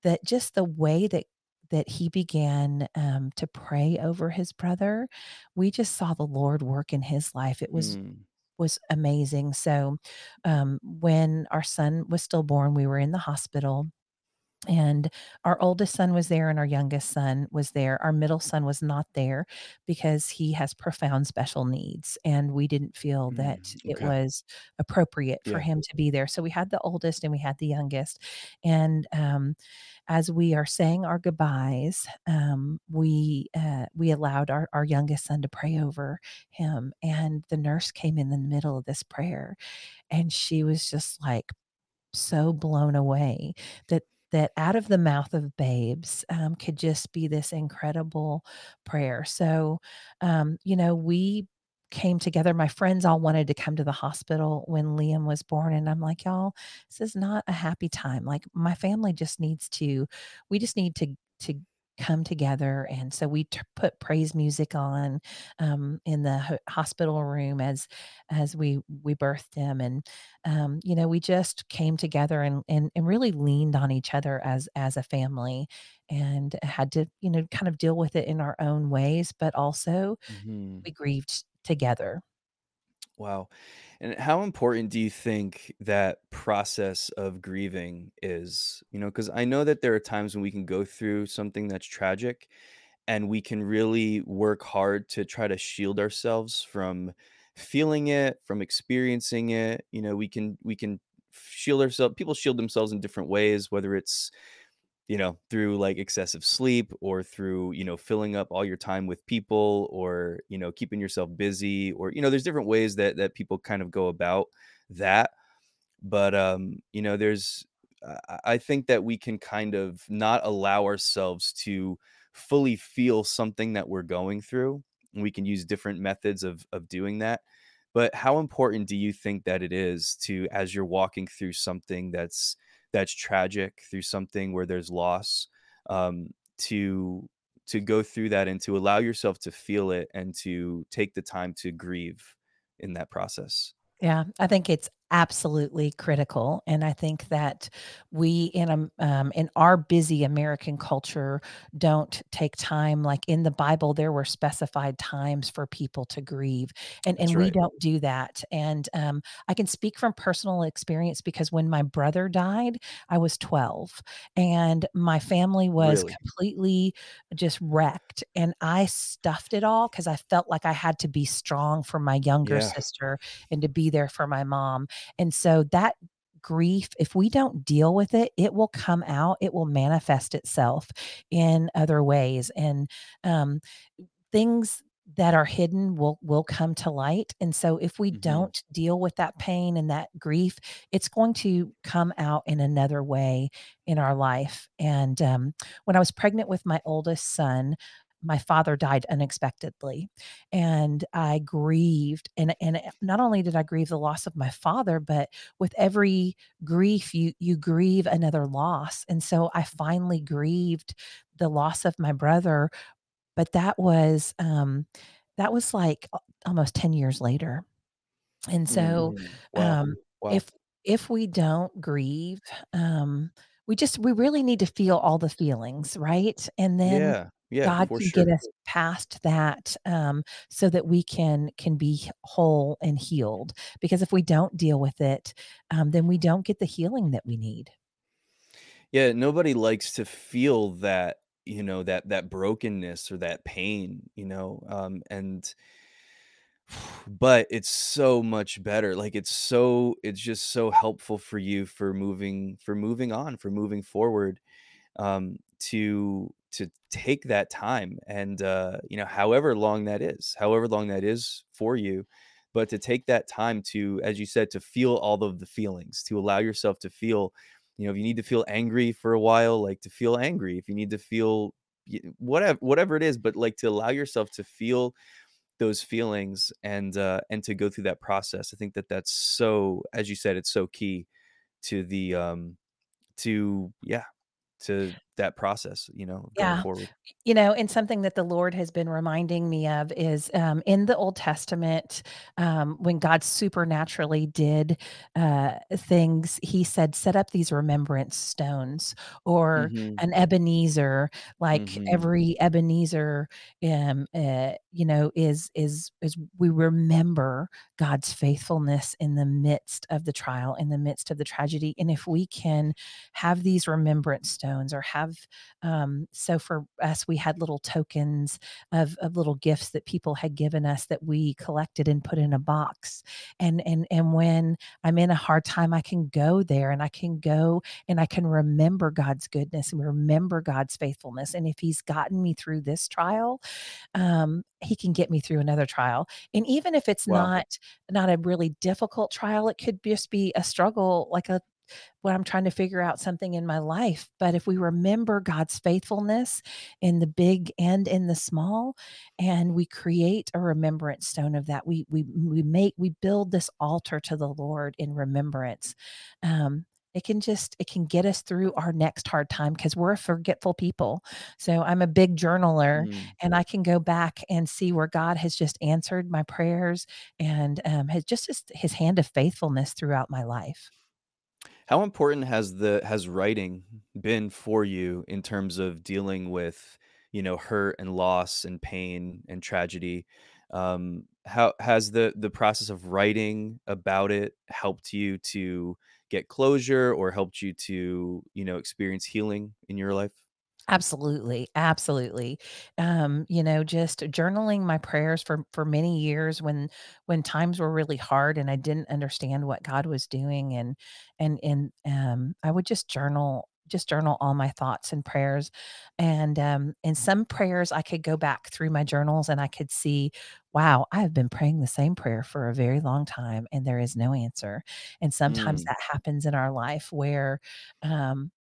that just the way that that he began um, to pray over his brother. We just saw the Lord work in his life. It was mm. was amazing. So um, when our son was stillborn, we were in the hospital, and our oldest son was there and our youngest son was there. Our middle son was not there because he has profound special needs, and we didn't feel that okay. it was appropriate yeah. for him to be there. So we had the oldest and we had the youngest. And um, as we are saying our goodbyes, um, we uh, we allowed our, our youngest son to pray over him. And the nurse came in the middle of this prayer, and she was just like so blown away that that out of the mouth of babes um, could just be this incredible prayer. So, um, you know, we came together. My friends all wanted to come to the hospital when Liam was born. And I'm like, y'all, this is not a happy time. Like, my family just needs to, we just need to, to come together. And so we t- put praise music on um, in the ho- hospital room as as we we birthed him. And, um, you know, we just came together and, and and really leaned on each other as as a family, and had to, you know, kind of deal with it in our own ways, but also mm-hmm. we grieved together. Wow. And how important do you think that process of grieving is? You know, because I know that there are times when we can go through something that's tragic, and we can really work hard to try to shield ourselves from feeling it, from experiencing it. You know, we can we can shield ourselves. People shield themselves in different ways, whether it's you know, through like excessive sleep or through, you know, filling up all your time with people or, you know, keeping yourself busy or, you know, there's different ways that, that people kind of go about that. But, um, you know, there's, I think that we can kind of not allow ourselves to fully feel something that we're going through. And we can use different methods of, of doing that. But how important do you think that it is to, as you're walking through something that's, that's tragic, through something where there's loss, um, to, to go through that and to allow yourself to feel it and to take the time to grieve in that process? Yeah, I think it's absolutely critical. And I think that we in a, um, in our busy American culture don't take time. Like in the Bible, there were specified times for people to grieve. And, and right. we don't do that. And um, I can speak from personal experience because when my brother died, I was twelve and my family was really? completely just wrecked. And I stuffed it all because I felt like I had to be strong for my younger yeah. sister and to be there for my mom. And so that grief, if we don't deal with it, it will come out, it will manifest itself in other ways. And um, things that are hidden will, will come to light. And so if we mm-hmm. don't deal with that pain and that grief, it's going to come out in another way in our life. And um, when I was pregnant with my oldest son, my father died unexpectedly and I grieved. And, and not only did I grieve the loss of my father, but with every grief, you, you grieve another loss. And so I finally grieved the loss of my brother, but that was, um, that was like almost ten years later. And so, mm, wow, um, wow. if, if we don't grieve, um, we just, we really need to feel all the feelings. Right. And then, yeah. Yeah, God can sure. get us past that um, so that we can can be whole and healed. Because if we don't deal with it, um, then we don't get the healing that we need. Yeah, nobody likes to feel that, you know, that that brokenness or that pain, you know, um, and but it's so much better. Like it's so it's just so helpful for you for moving for moving on, for moving forward um, to. to take that time and, uh, you know, however long that is, however long that is for you, but to take that time to, as you said, to feel all of the feelings, to allow yourself to feel, you know, if you need to feel angry for a while, like to feel angry, if you need to feel whatever, whatever it is, but like to allow yourself to feel those feelings and, uh, and to go through that process. I think that that's so, as you said, it's so key to the, um, to, yeah. to that process, you know, going yeah. forward. You know, and something that the Lord has been reminding me of is um, in the Old Testament, um, when God supernaturally did uh, things, he said, set up these remembrance stones or mm-hmm. an Ebenezer, like mm-hmm. every Ebenezer, um, uh, you know, is, is, is we remember God's faithfulness in the midst of the trial, in the midst of the tragedy. And if we can have these remembrance stones or have Um, so for us, we had little tokens of, of little gifts that people had given us that we collected and put in a box. And, and, and when I'm in a hard time, I can go there and I can go and I can remember God's goodness and remember God's faithfulness. And if he's gotten me through this trial, um, he can get me through another trial. And even if it's wow. not, not a really difficult trial, it could just be a struggle, like a, when I'm trying to figure out something in my life. But if we remember God's faithfulness in the big and in the small, and we create a remembrance stone of that, we, we, we make, we build this altar to the Lord in remembrance. Um, It can just, it can get us through our next hard time because we're a forgetful people. So I'm a big journaler mm-hmm. and I can go back and see where God has just answered my prayers and um, has just his, his hand of faithfulness throughout my life. How important has the, has writing been for you in terms of dealing with, you know, hurt and loss and pain and tragedy? Um, how has the, the process of writing about it helped you to get closure or helped you to, you know, experience healing in your life? Absolutely. Absolutely. Um, you know, just journaling my prayers for, for many years when, when times were really hard and I didn't understand what God was doing. And, and, and, um, I would just journal just journal all my thoughts and prayers. And um, in some prayers, I could go back through my journals and I could see, wow, I have been praying the same prayer for a very long time and there is no answer. And sometimes mm. that happens in our life where um,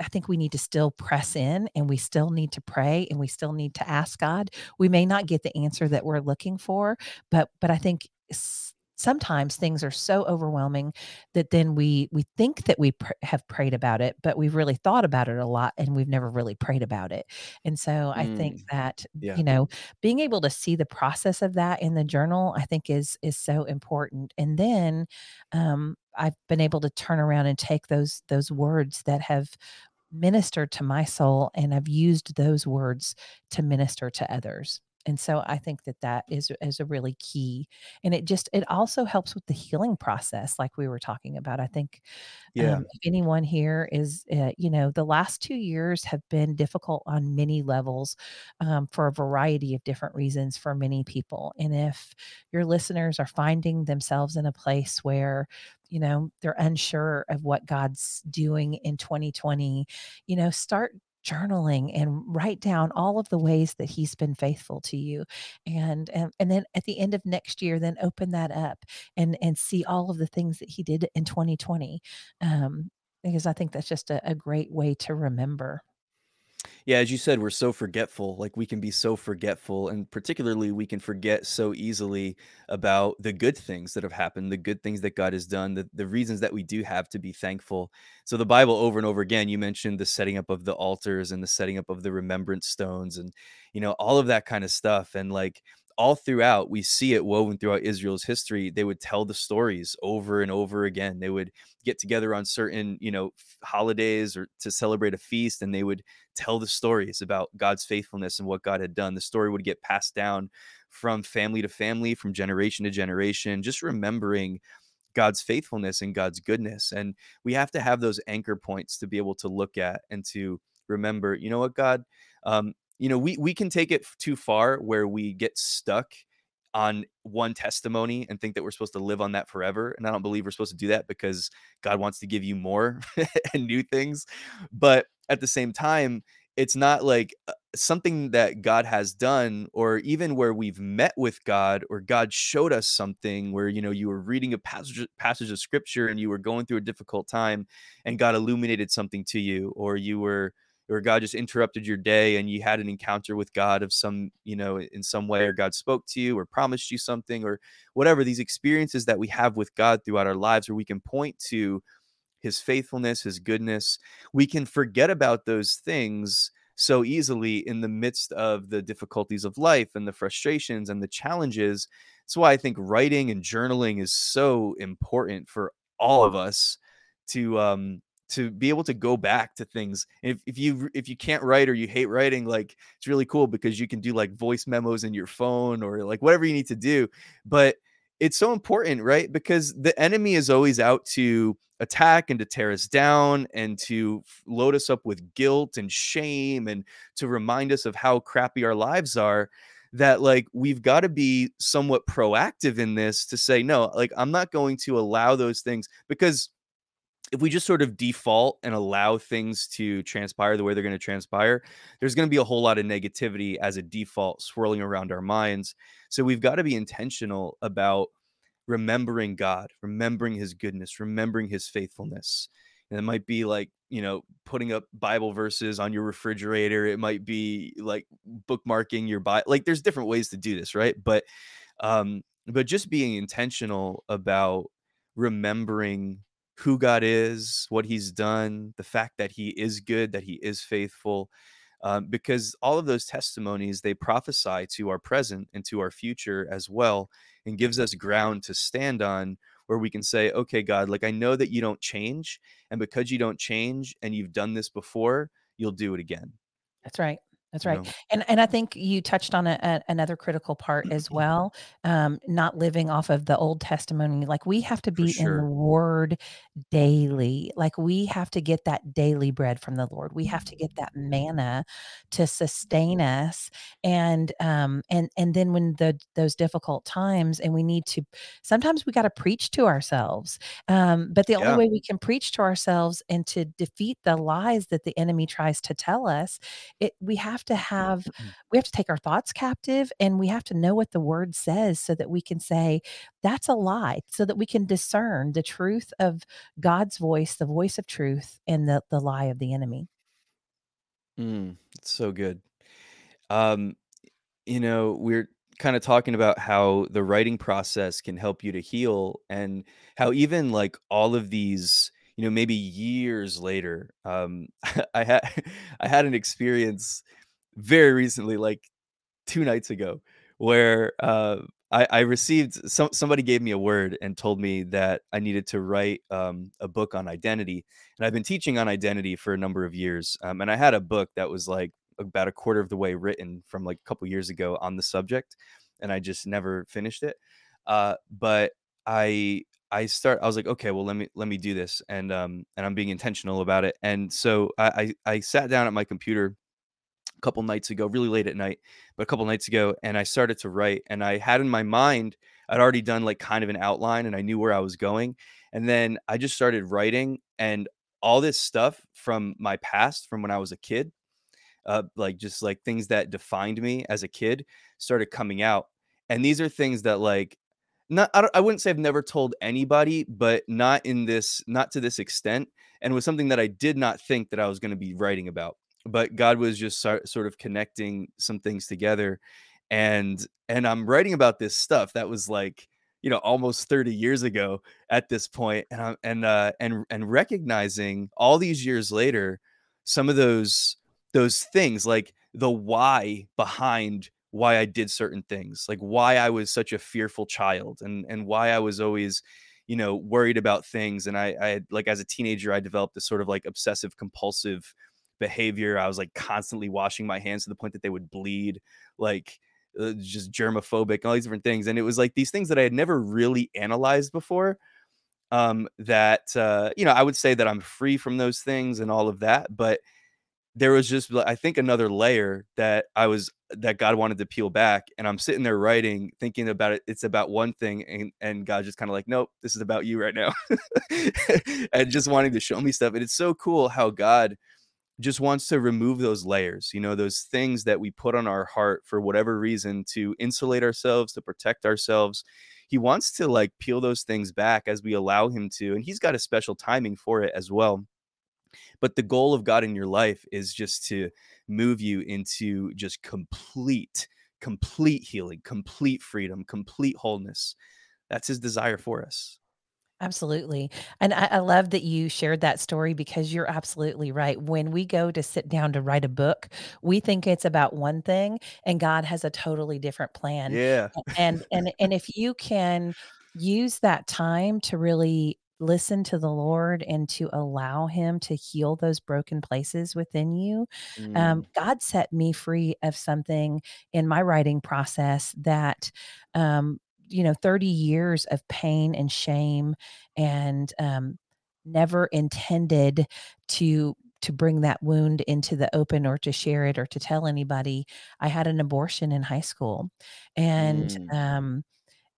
I think we need to still press in, and we still need to pray, and we still need to ask God. We may not get the answer that we're looking for, but but I think s- sometimes things are so overwhelming that then we we think that we pr- have prayed about it, but we've really thought about it a lot and we've never really prayed about it. And so I mm. think that, yeah. you know, being able to see the process of that in the journal, I think is is so important. And then um, I've been able to turn around and take those those words that have ministered to my soul, and I've used those words to minister to others. And so I think that that is, is a really key. And it just, it also helps with the healing process, like we were talking about. I think yeah. um, if anyone here is, uh, you know, the last two years have been difficult on many levels um, for a variety of different reasons for many people. And if your listeners are finding themselves in a place where, you know, they're unsure of what God's doing in twenty twenty, you know, start journaling and write down all of the ways that he's been faithful to you. And, and, and then at the end of next year, then open that up and, and see all of the things that he did in twenty twenty. Um, because I think that's just a, a great way to remember. Yeah. As you said, we're so forgetful. Like we can be so forgetful, and particularly we can forget so easily about the good things that have happened, the good things that God has done, the, the reasons that we do have to be thankful. So the Bible over and over again, you mentioned the setting up of the altars and the setting up of the remembrance stones and, you know, all of that kind of stuff. And like all throughout, we see it woven throughout Israel's history. They would tell the stories over and over again. They would get together on certain, you know, holidays or to celebrate a feast, and they would tell the stories about God's faithfulness and what God had done. The story would get passed down from family to family, from generation to generation, just remembering God's faithfulness and God's goodness. And we have to have those anchor points to be able to look at and to remember, you know what, God, um, you know, we, we can take it too far where we get stuck on one testimony and think that we're supposed to live on that forever. And I don't believe we're supposed to do that, because God wants to give you more and new things. But at the same time, it's not like something that God has done, or even where we've met with God or God showed us something where, you know, you were reading a passage, passage of scripture and you were going through a difficult time and God illuminated something to you, or you were, or God just interrupted your day and you had an encounter with God of some, you know, in some way, or God spoke to you or promised you something or whatever. These experiences that we have with God throughout our lives where we can point to his faithfulness, his goodness, we can forget about those things so easily in the midst of the difficulties of life and the frustrations and the challenges. That's why I think writing and journaling is so important for all of us to, um, to be able to go back to things. And if, if you, if you can't write or you hate writing, like it's really cool because you can do like voice memos in your phone or like whatever you need to do, but it's so important, right? Because the enemy is always out to attack and to tear us down and to load us up with guilt and shame and to remind us of how crappy our lives are, that like, we've got to be somewhat proactive in this to say, no, like I'm not going to allow those things. Because if we just sort of default and allow things to transpire the way they're going to transpire, there's going to be a whole lot of negativity as a default swirling around our minds. So we've got to be intentional about remembering God, remembering his goodness, remembering his faithfulness. And it might be like, you know, putting up Bible verses on your refrigerator. It might be like bookmarking your Bible. Like there's different ways to do this, right? But, um, but just being intentional about remembering who God is, what he's done, the fact that he is good, that he is faithful, um, because all of those testimonies, they prophesy to our present and to our future as well, and gives us ground to stand on where we can say, okay, God, like I know that you don't change, and because you don't change and you've done this before, you'll do it again. That's right. That's right. You know? And and I think you touched on a, a, another critical part as well, um, not living off of the Old Testament. Like we have to be sure. in the Word daily. Like we have to get that daily bread from the Lord. We have to get that manna to sustain us. And um and and then when the those difficult times, and we need to, sometimes we got to preach to ourselves. Um, but the yeah. only way we can preach to ourselves and to defeat the lies that the enemy tries to tell us, it we have to have, we have to take our thoughts captive, and we have to know what the Word says so that we can say, that's a lie, so that we can discern the truth of God's voice, the voice of truth, and the, the lie of the enemy. Mm, it's so good. Um, you know, we're kind of talking about how the writing process can help you to heal, and how even like all of these, you know, maybe years later, um, I had, I had an experience very recently, like two nights ago, where uh, I, I received some, somebody gave me a word and told me that I needed to write um, a book on identity. And I've been teaching on identity for a number of years. Um, and I had a book that was like about a quarter of the way written from like a couple years ago on the subject. And I just never finished it. Uh, but I, I start, I was like, okay, well, let me, let me do this. And, um, and I'm being intentional about it. And so I, I, I sat down at my computer couple nights ago, really late at night, but a couple nights ago, and I started to write. And I had in my mind, I'd already done like kind of an outline, and I knew where I was going. And then I just started writing, and all this stuff from my past, from when I was a kid, uh, like just like things that defined me as a kid, started coming out. And these are things that like, not I, don't, I wouldn't say I've never told anybody, but not in this, not to this extent, and was something that I did not think that I was going to be writing about. But God was just sort of connecting some things together. And, and I'm writing about this stuff that was like, you know, almost thirty years ago at this point. And, I'm, and, uh, and, and recognizing all these years later, some of those, those things, like the why behind why I did certain things, like why I was such a fearful child, and, and why I was always, you know, worried about things. And I, I had, like, as a teenager, I developed this sort of like obsessive compulsive behavior. I was like constantly washing my hands to the point that they would bleed, like uh, just germophobic and all these different things. And it was like these things that I had never really analyzed before, um, that, uh, you know, I would say that I'm free from those things and all of that. But there was just, I think, another layer that I was, that God wanted to peel back. And I'm sitting there writing, thinking about it. It's about one thing. And, and God just kind of like, nope, this is about you right now. And just wanting to show me stuff. And it's so cool how God just wants to remove those layers, you know, those things that we put on our heart for whatever reason, to insulate ourselves, to protect ourselves. He wants to like peel those things back as we allow him to, and he's got a special timing for it as well. But the goal of God in your life is just to move you into just complete, complete healing, complete freedom, complete wholeness. That's his desire for us. Absolutely. And I, I love that you shared that story, because you're absolutely right. When we go to sit down to write a book, we think it's about one thing, and God has a totally different plan. Yeah. And, and, and if you can use that time to really listen to the Lord and to allow him to heal those broken places within you. Mm. Um, God set me free of something in my writing process that, um, you know, thirty years of pain and shame, and um, never intended to to bring that wound into the open, or to share it, or to tell anybody. I had an abortion in high school, and mm. um,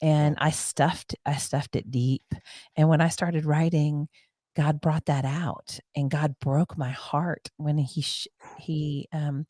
and I stuffed I stuffed it deep. And when I started writing, God brought that out, and God broke my heart when he sh- he. Um,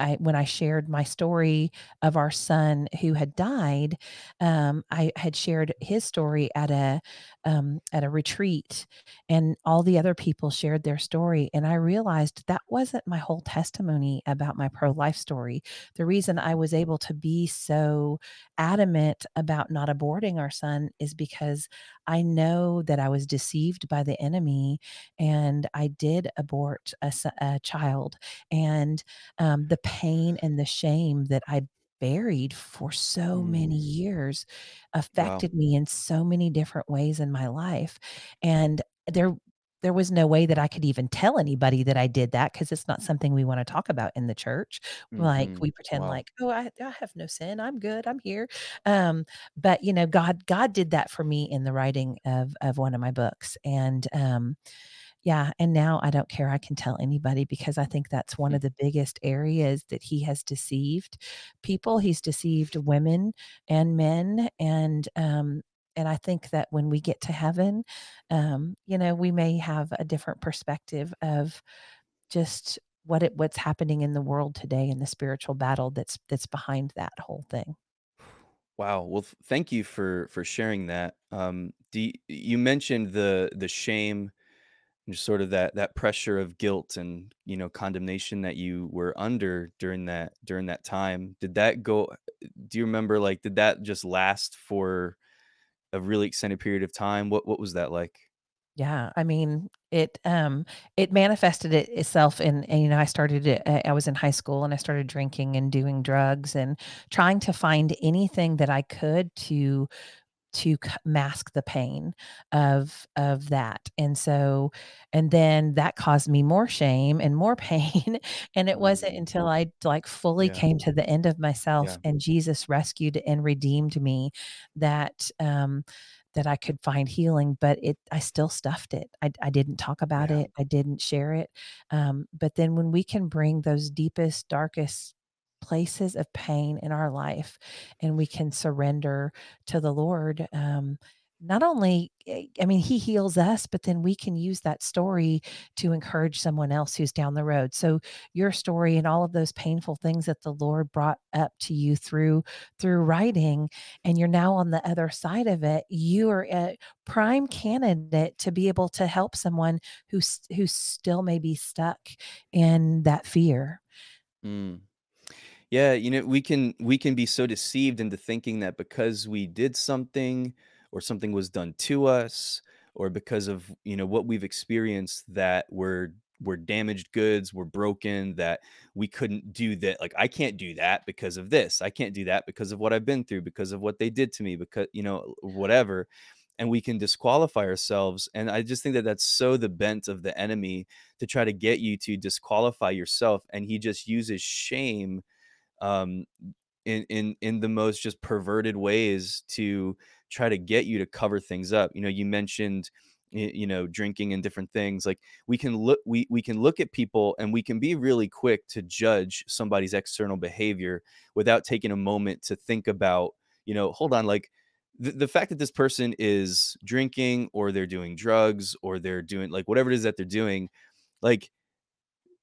I, when I shared my story of our son who had died, um, I had shared his story at a um, at a retreat, and all the other people shared their story. And I realized that wasn't my whole testimony about my pro-life story. The reason I was able to be so adamant about not aborting our son is because I know that I was deceived by the enemy, and I did abort a, a child, and um, the pain and the shame that I buried for so many years affected wow. me in so many different ways in my life. And there there was no way that I could even tell anybody that I did that, because it's not something we want to talk about in the church. Mm-hmm. Like we pretend wow. like, oh, I, I have no sin. I'm good. I'm here. Um, but you know, God, God did that for me in the writing of, of one of my books. And, um, yeah. And now I don't care. I can tell anybody, because I think that's one of the biggest areas that he has deceived people. He's deceived women and men. And, um, And I think that when we get to heaven, um, you know, we may have a different perspective of just what it, what's happening in the world today and the spiritual battle that's that's behind that whole thing. Wow. Well, thank you for for sharing that. Um, do you, you mentioned the the shame and just sort of that that pressure of guilt and, you know, condemnation that you were under during that during that time. Did that go? Do you remember? Like, did that just last for a really extended period of time? What what was that like? Yeah, I mean, it um it manifested it itself in, and you know, I started it, I was in high school and I started drinking and doing drugs and trying to find anything that I could to to mask the pain of of that. And so, and then that caused me more shame and more pain. And it wasn't until I like fully yeah. came to the end of myself yeah. and Jesus rescued and redeemed me that um that I could find healing, but it, I still stuffed it. I, I didn't talk about yeah. it. I didn't share it. Um, but then when we can bring those deepest, darkest places of pain in our life, and we can surrender to the Lord. Um, not only, I mean, he heals us, but then we can use that story to encourage someone else who's down the road. So your story and all of those painful things that the Lord brought up to you through, through writing, and you're now on the other side of it, you are a prime candidate to be able to help someone who's, who still may be stuck in that fear. Mm. Yeah, you know, we can we can be so deceived into thinking that because we did something, or something was done to us, or because of, you know, what we've experienced, that we're we're damaged goods, we're broken, that we couldn't do that. Like, I can't do that because of this. I can't do that because of what I've been through, because of what they did to me, because, you know, whatever. And we can disqualify ourselves. And I just think that that's so the bent of the enemy, to try to get you to disqualify yourself. And he just uses shame um, in, in, in the most just perverted ways to try to get you to cover things up. You know, you mentioned, you know, drinking and different things. Like, we can look, we, we can look at people, and we can be really quick to judge somebody's external behavior without taking a moment to think about, you know, hold on, like, the, the fact that this person is drinking, or they're doing drugs, or they're doing like whatever it is that they're doing, like,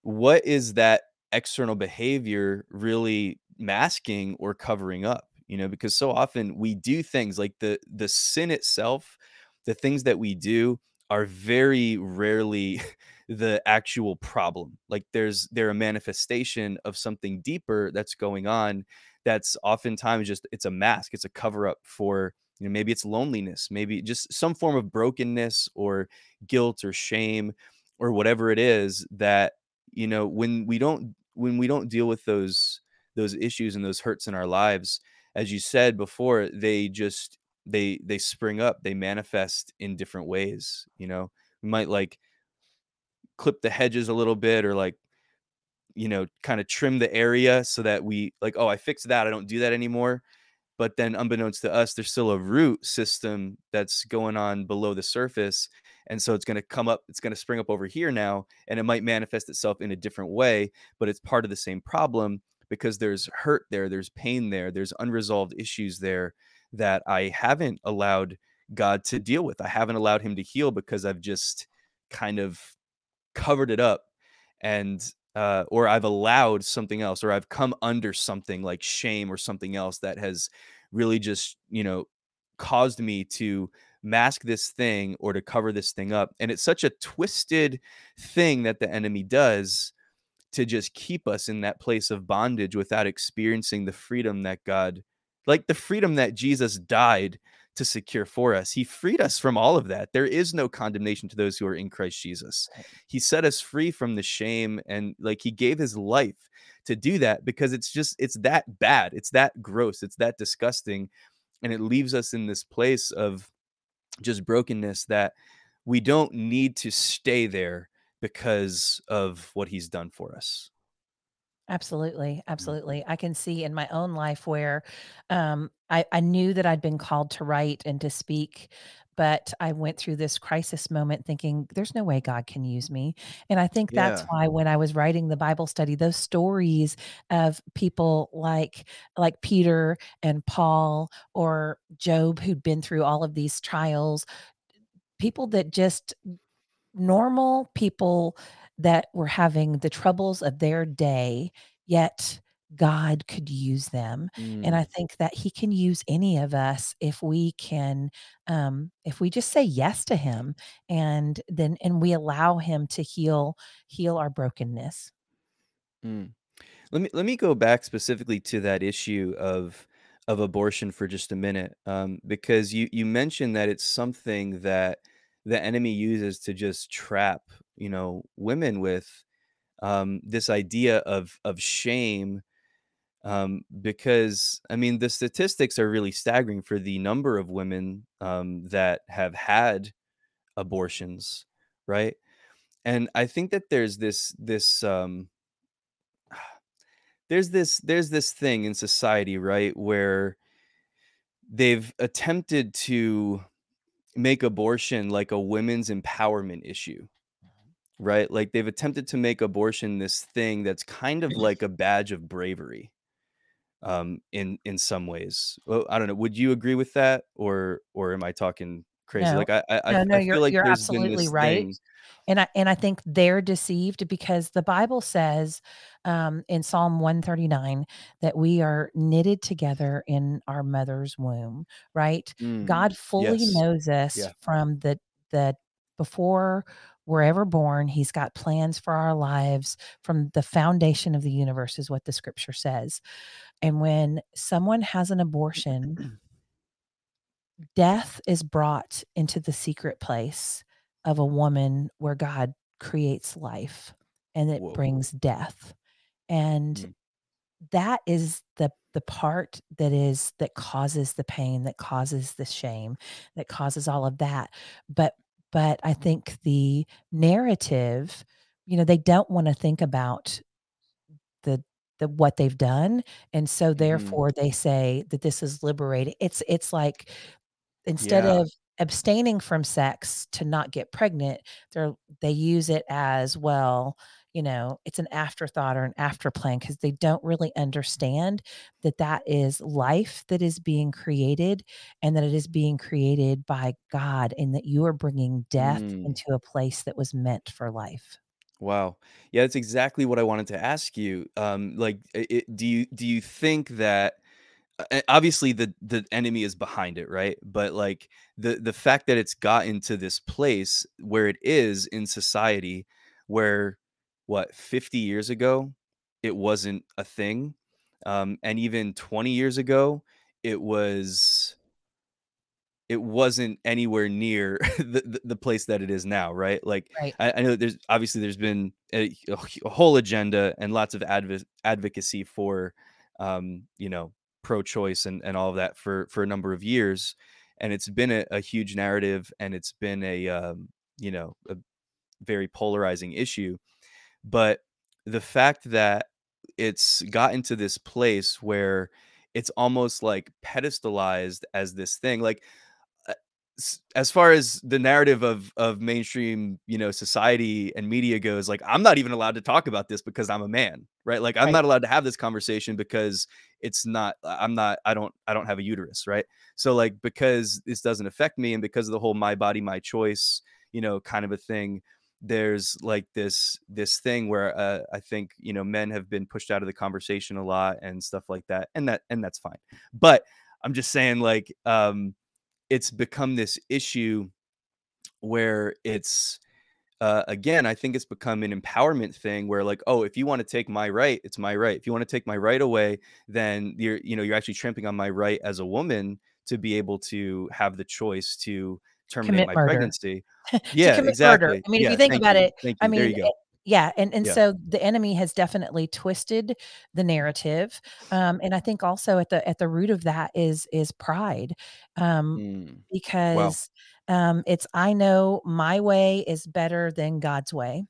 what is that external behavior really masking or covering up? You know, because so often we do things like the the sin itself, the things that we do are very rarely the actual problem. Like, there's they're a manifestation of something deeper that's going on, that's oftentimes just, it's a mask, it's a cover up for, you know, maybe it's loneliness, maybe just some form of brokenness or guilt or shame or whatever it is that, you know, when we don't when we don't deal with those those issues and those hurts in our lives, as you said before, they just they they spring up, they manifest in different ways. You know, we might like clip the hedges a little bit, or like, you know, kind of trim the area so that we like, oh, I fixed that, I don't do that anymore. But then unbeknownst to us, there's still a root system that's going on below the surface. And so it's going to come up, it's going to spring up over here now, and it might manifest itself in a different way, but it's part of the same problem, because there's hurt there, there's pain there, there's unresolved issues there that I haven't allowed God to deal with. I haven't allowed him to heal, because I've just kind of covered it up, and Uh, or I've allowed something else, or I've come under something like shame or something else that has really just, you know, caused me to mask this thing or to cover this thing up. And it's such a twisted thing that the enemy does to just keep us in that place of bondage without experiencing the freedom that God, like the freedom that Jesus died to secure for us. He freed us from all of that. There is no condemnation to those who are in Christ Jesus. He set us free from the shame, and like, he gave his life to do that, because it's just, it's that bad. It's that gross. It's that disgusting. And it leaves us in this place of just brokenness that we don't need to stay there because of what he's done for us. Absolutely. Absolutely. I can see in my own life where um, I, I knew that I'd been called to write and to speak, but I went through this crisis moment thinking there's no way God can use me. And I think that's yeah. why when I was writing the Bible study, those stories of people like, like Peter and Paul or Job, who'd been through all of these trials, people that just normal people that were having the troubles of their day, yet God could use them. Mm. And I think that he can use any of us if we can, um, if we just say yes to him and then, and we allow him to heal, heal our brokenness. Mm. Let me, let me go back specifically to that issue of, of abortion for just a minute. Um, because you, you mentioned that it's something that the enemy uses to just trap, you know, women with um, this idea of of shame, um, because, I mean, the statistics are really staggering for the number of women um, that have had abortions, right? And I think that there's this this um, there's this there's this thing in society, right, where they've attempted to make abortion like a women's empowerment issue, right? Like they've attempted to make abortion this thing that's kind of like a badge of bravery, um, in in some ways. Well, I don't know. Would you agree with that, or or am I talking crazy? No. Like I, I, no, no, I feel you're, like you're there's absolutely been this right. thing. And I and I think they're deceived because the Bible says um, in Psalm one thirty-nine that we are knitted together in our mother's womb, right? Mm, God fully yes. knows us yeah. from the the before we're ever born. He's got plans for our lives from the foundation of the universe is what the scripture says. And when someone has an abortion, death is brought into the secret place of a woman where God creates life and it Whoa. brings death. And mm. that is the, the part that is, that causes the pain, that causes the shame, that causes all of that. But, but I think the narrative, you know, they don't want to think about the, the, what they've done. And so therefore mm. they say that this is liberating. It's, it's like, instead yeah. of abstaining from sex to not get pregnant, they're, they use it as, well, you know, it's an afterthought or an after plan, because they don't really understand that that is life that is being created and that it is being created by God, and that you are bringing death mm. into a place that was meant for life. Wow. Yeah, that's exactly what I wanted to ask you. Um, like, it, do you, do you think that, obviously the the enemy is behind it, right? But like the the fact that it's gotten to this place where it is in society, where what fifty years ago it wasn't a thing, um and even twenty years ago it was it wasn't anywhere near the, the, the place that it is now, right? Like right. I, I know that there's obviously there's been a, a whole agenda and lots of adv- advocacy for um you know pro-choice and, and all of that for, for a number of years. And it's been a, a huge narrative, and it's been a, um, you know, a very polarizing issue. But the fact that it's gotten to this place where it's almost like pedestalized as this thing, like as far as the narrative of, of mainstream, you know, society and media goes, like, I'm not even allowed to talk about this because I'm a man, right? Like I'm right. not allowed to have this conversation because it's not, I'm not, I don't, I don't have a uterus. Right. So like, because this doesn't affect me, and because of the whole, my body, my choice, you know, kind of a thing, there's like this, this thing where uh, I think, you know, men have been pushed out of the conversation a lot and stuff like that. And that, and that's fine. But I'm just saying, like, um, it's become this issue where it's, uh, again, I think it's become an empowerment thing where like, oh, if you want to take my right, it's my right. If you want to take my right away, then you're, you know, you're actually trampling on my right as a woman to be able to have the choice to terminate commit my murder. Pregnancy. Yeah, exactly. Murder. I mean, yeah, if you think about you. It, thank I you. Mean, there you go. It, yeah. And, and yeah. so the enemy has definitely twisted the narrative. Um, and I think also at the, at the root of that is, is pride. Um, mm. because, wow. Um, it's, I know my way is better than God's way.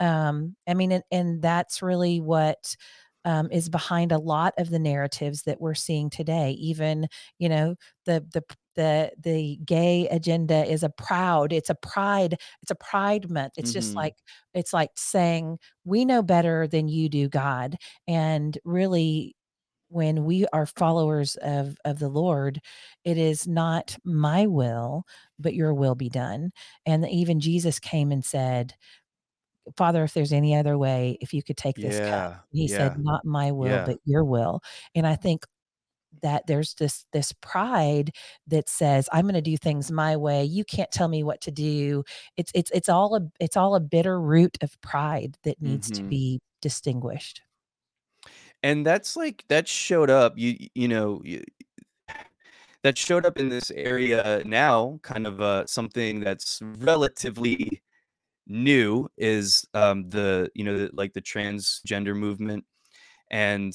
Um, I mean, and, and that's really what um, is behind a lot of the narratives that we're seeing today. Even, you know, the, the, the, the gay agenda is a proud, it's a pride, it's a pride month. It's mm-hmm. just like, it's like saying we know better than you do, God. And really, when we are followers of, of the Lord, it is not my will, but your will be done. And even Jesus came and said, Father, if there's any other way, if you could take this yeah, cup, he yeah. said, not my will, yeah. but your will. And I think that there's this, this pride that says, I'm going to do things my way. You can't tell me what to do. It's, it's, it's all a, it's all a bitter root of pride that needs mm-hmm. to be distinguished. And that's like, that showed up, you, you know, you, that showed up in this area now, kind of uh, something that's relatively new is um, the, you know, the, like the transgender movement and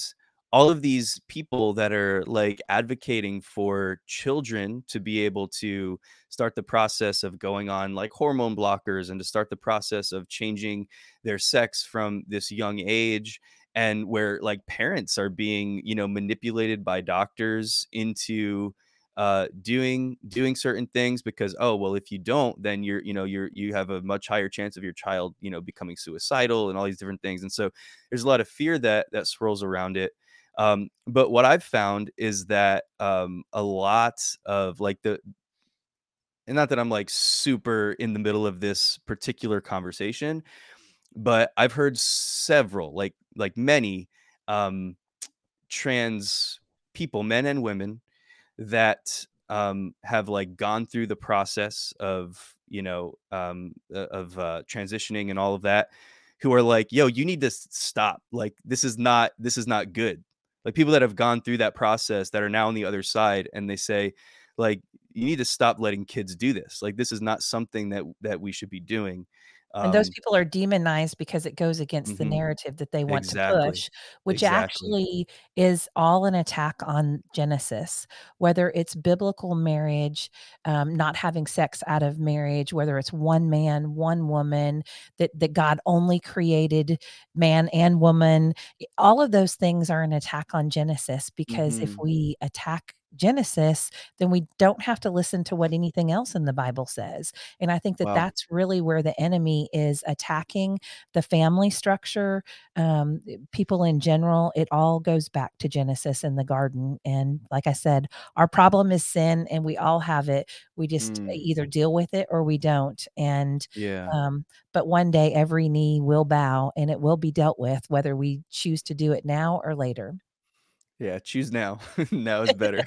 all of these people that are like advocating for children to be able to start the process of going on like hormone blockers and to start the process of changing their sex from this young age. And where like parents are being, you know, manipulated by doctors into uh, doing doing certain things because, oh, well, if you don't, then you're, you know, you're you have a much higher chance of your child, you know, becoming suicidal and all these different things. And so there's a lot of fear that that swirls around it. Um, but what I've found is that um, a lot of like the, and not that I'm like super in the middle of this particular conversation, but I've heard several, like like many um, trans people, men and women, that um, have like gone through the process of, you know, um, of uh, transitioning and all of that, who are like, yo, you need to stop. Like, this is not, this is not good. Like people that have gone through that process that are now on the other side and they say, like, you need to stop letting kids do this. Like, this is not something that that we should be doing. And those people are demonized because it goes against mm-hmm. the narrative that they want exactly. to push, which exactly. actually is all an attack on Genesis, whether it's biblical marriage, um, not having sex out of marriage, whether it's one man, one woman, that, that God only created man and woman. All of those things are an attack on Genesis, because mm-hmm. if we attack Genesis, then we don't have to listen to what anything else in the Bible says. And I think that wow. that's really where the enemy is attacking the family structure, um, people in general. It all goes back to Genesis in the garden. And like I said, our problem is sin and we all have it. We just mm. either deal with it or we don't. And, yeah. um, but one day every knee will bow and it will be dealt with, whether we choose to do it now or later. Yeah, choose now. Now is better.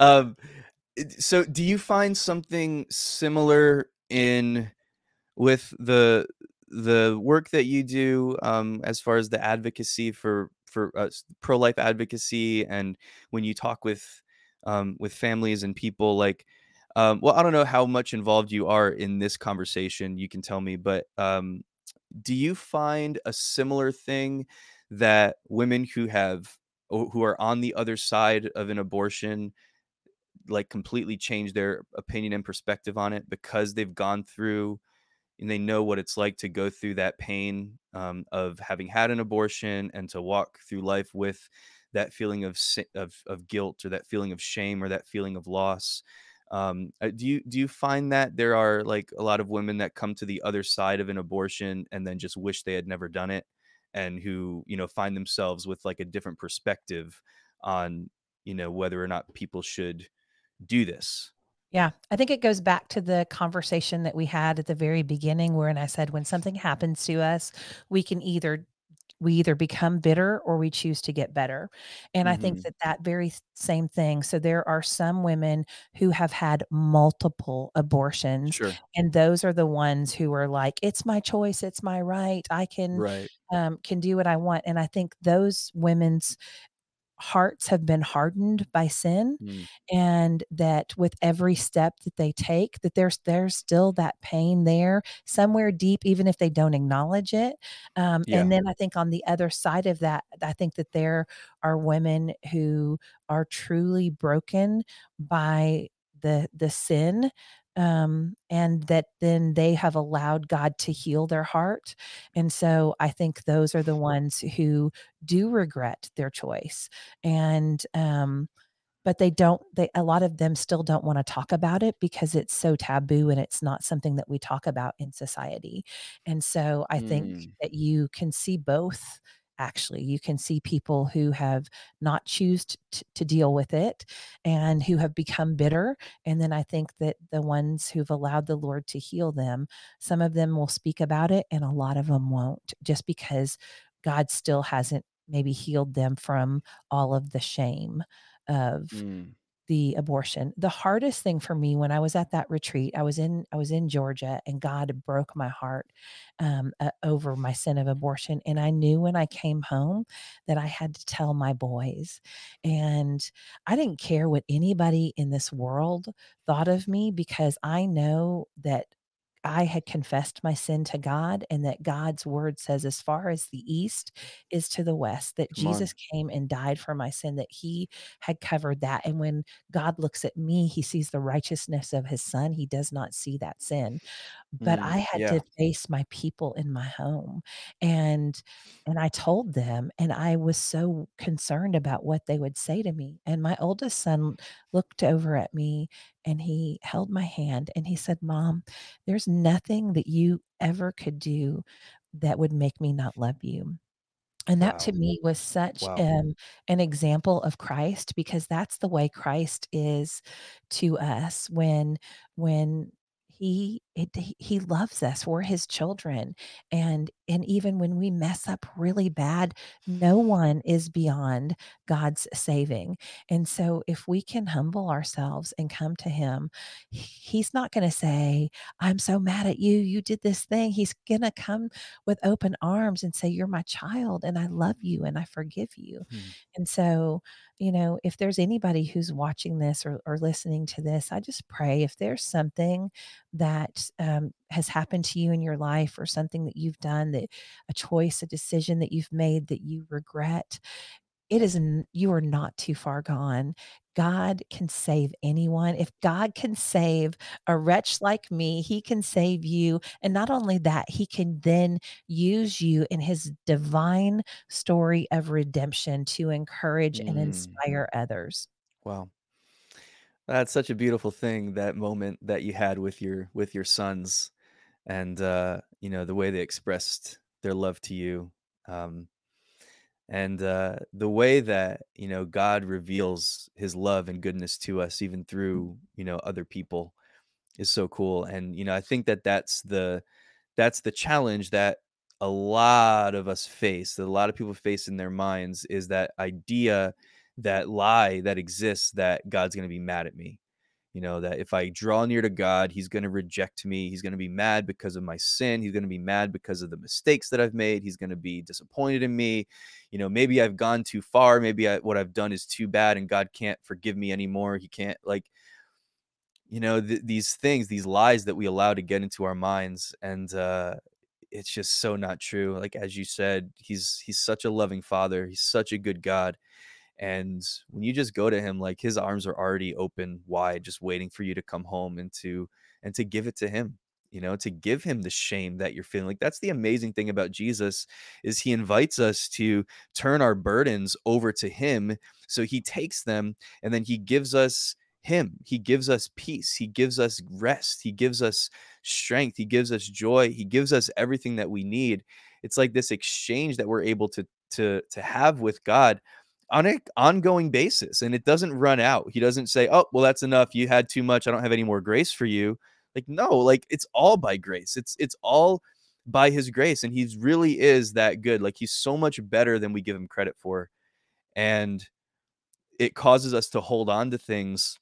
um, so do you find something similar in with the the work that you do um, as far as the advocacy for for uh, pro-life advocacy, and when you talk with um, with families and people like, um, well, I don't know how much involved you are in this conversation. You can tell me, but um, do you find a similar thing that women who have who are on the other side of an abortion, like completely change their opinion and perspective on it because they've gone through and they know what it's like to go through that pain um, of having had an abortion and to walk through life with that feeling of, of, of guilt or that feeling of shame or that feeling of loss? Um, do you, do you find that there are like a lot of women that come to the other side of an abortion and then just wish they had never done it, and who, you know, find themselves with like a different perspective on, you know, whether or not people should do this? Yeah, I think it goes back to the conversation that we had at the very beginning, wherein I said, when something happens to us, we can either we either become bitter or we choose to get better. And mm-hmm. I think that that very same thing. So there are some women who have had multiple abortions, sure. and those are the ones who are like, it's my choice. It's my right. I can, right. um, can do what I want. And I think those women's hearts have been hardened by sin, mm. and that with every step that they take, that there's there's still that pain there somewhere deep, even if they don't acknowledge it. Um, yeah. And then I think on the other side of that, I think that there are women who are truly broken by the the sin um, and that then they have allowed God to heal their heart. And so I think those are the ones who do regret their choice. And, um, but they don't, they, a lot of them still don't want to talk about it because it's so taboo and it's not something that we talk about in society. And so I mm. think that you can see both. Actually, you can see people who have not choose t- to deal with it and who have become bitter. And then I think that the ones who've allowed the Lord to heal them, some of them will speak about it and a lot of them won't, just because God still hasn't maybe healed them from all of the shame of mm. the abortion. The hardest thing for me when I was at that retreat, I was in, I was in Georgia, and God broke my heart um, uh, over my sin of abortion. And I knew when I came home that I had to tell my boys, and I didn't care what anybody in this world thought of me, because I know that I had confessed my sin to God, and that God's word says, as far as the east is to the west, that Come Jesus on. Came and died for my sin, that he had covered that. And when God looks at me, he sees the righteousness of his son. He does not see that sin. But mm, I had yeah. to face my people in my home. And, and I told them, and I was so concerned about what they would say to me. And my oldest son looked over at me and he held my hand and he said, "Mom, there's nothing that you ever could do that would make me not love you." And that wow. to me was such wow. um, an example of Christ, because that's the way Christ is to us. When, when, He it, he loves us. We're his children. And, and even when we mess up really bad, no one is beyond God's saving. And so if we can humble ourselves and come to him, he's not going to say, "I'm so mad at you. You did this thing." He's going to come with open arms and say, "You're my child and I love you and I forgive you." Hmm. And so, you know, if there's anybody who's watching this or, or listening to this, I just pray if there's something that um, has happened to you in your life, or something that you've done, that a choice, a decision that you've made that you regret, it is, you are not too far gone. God can save anyone. If God can save a wretch like me, he can save you. And not only that, he can then use you in his divine story of redemption to encourage mm. and inspire others. Wow. That's such a beautiful thing, that moment that you had with your with your sons, and uh, you know, the way they expressed their love to you, um, and uh, the way that, you know, God reveals his love and goodness to us, even through, you know, other people, is so cool. And, you know, I think that that's the that's the challenge that a lot of us face, that a lot of people face in their minds, is that idea, that lie that exists, that God's going to be mad at me. You know, that if I draw near to God, he's going to reject me. He's going to be mad because of my sin. He's going to be mad because of the mistakes that I've made. He's going to be disappointed in me. You know, maybe I've gone too far. Maybe I, what I've done is too bad and God can't forgive me anymore. He can't, like, you know, th- these things, these lies that we allow to get into our minds. And uh, it's just so not true. Like, as you said, he's, he's such a loving father. He's such a good God. And when you just go to him, like, his arms are already open wide, just waiting for you to come home and to, and to give it to him, you know, to give him the shame that you're feeling. Like, that's the amazing thing about Jesus, is he invites us to turn our burdens over to him. So he takes them and then he gives us him. He gives us peace. He gives us rest. He gives us strength. He gives us joy. He gives us everything that we need. It's like this exchange that we're able to, to, to have with God on an ongoing basis, and it doesn't run out. He doesn't say, "Oh, well, that's enough. You had too much. I don't have any more grace for you." Like, no, like, it's all by grace. It's, it's all by his grace. And he really is that good. Like, he's so much better than we give him credit for. And it causes us to hold on to things,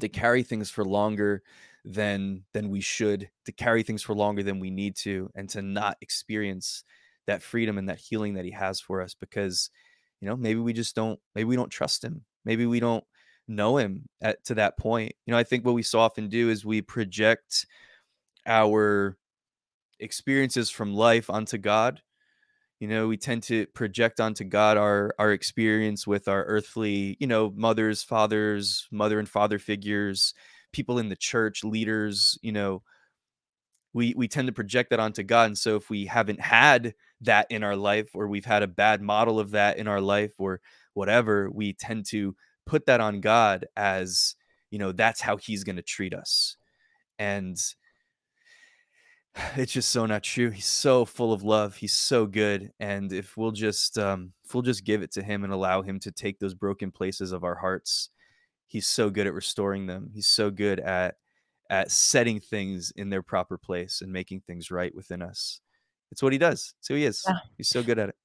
to carry things for longer than, than we should, to carry things for longer than we need to, and to not experience that freedom and that healing that he has for us, because, you know, maybe we just don't, maybe we don't trust him. Maybe we don't know him at, to that point. You know, I think what we so often do is we project our experiences from life onto God. You know, we tend to project onto God our, our experience with our earthly, you know, mothers, fathers, mother and father figures, people in the church, leaders, you know, we we tend to project that onto God. And so if we haven't had that in our life, or we've had a bad model of that in our life, or whatever, we tend to put that on God as, you know, that's how he's going to treat us. And it's just so not true. He's so full of love. He's so good. And if we'll just um, if we'll just give it to him and allow him to take those broken places of our hearts, he's so good at restoring them. He's so good at at setting things in their proper place and making things right within us. It's what he does. It's who he is. Yeah. He's so good at it.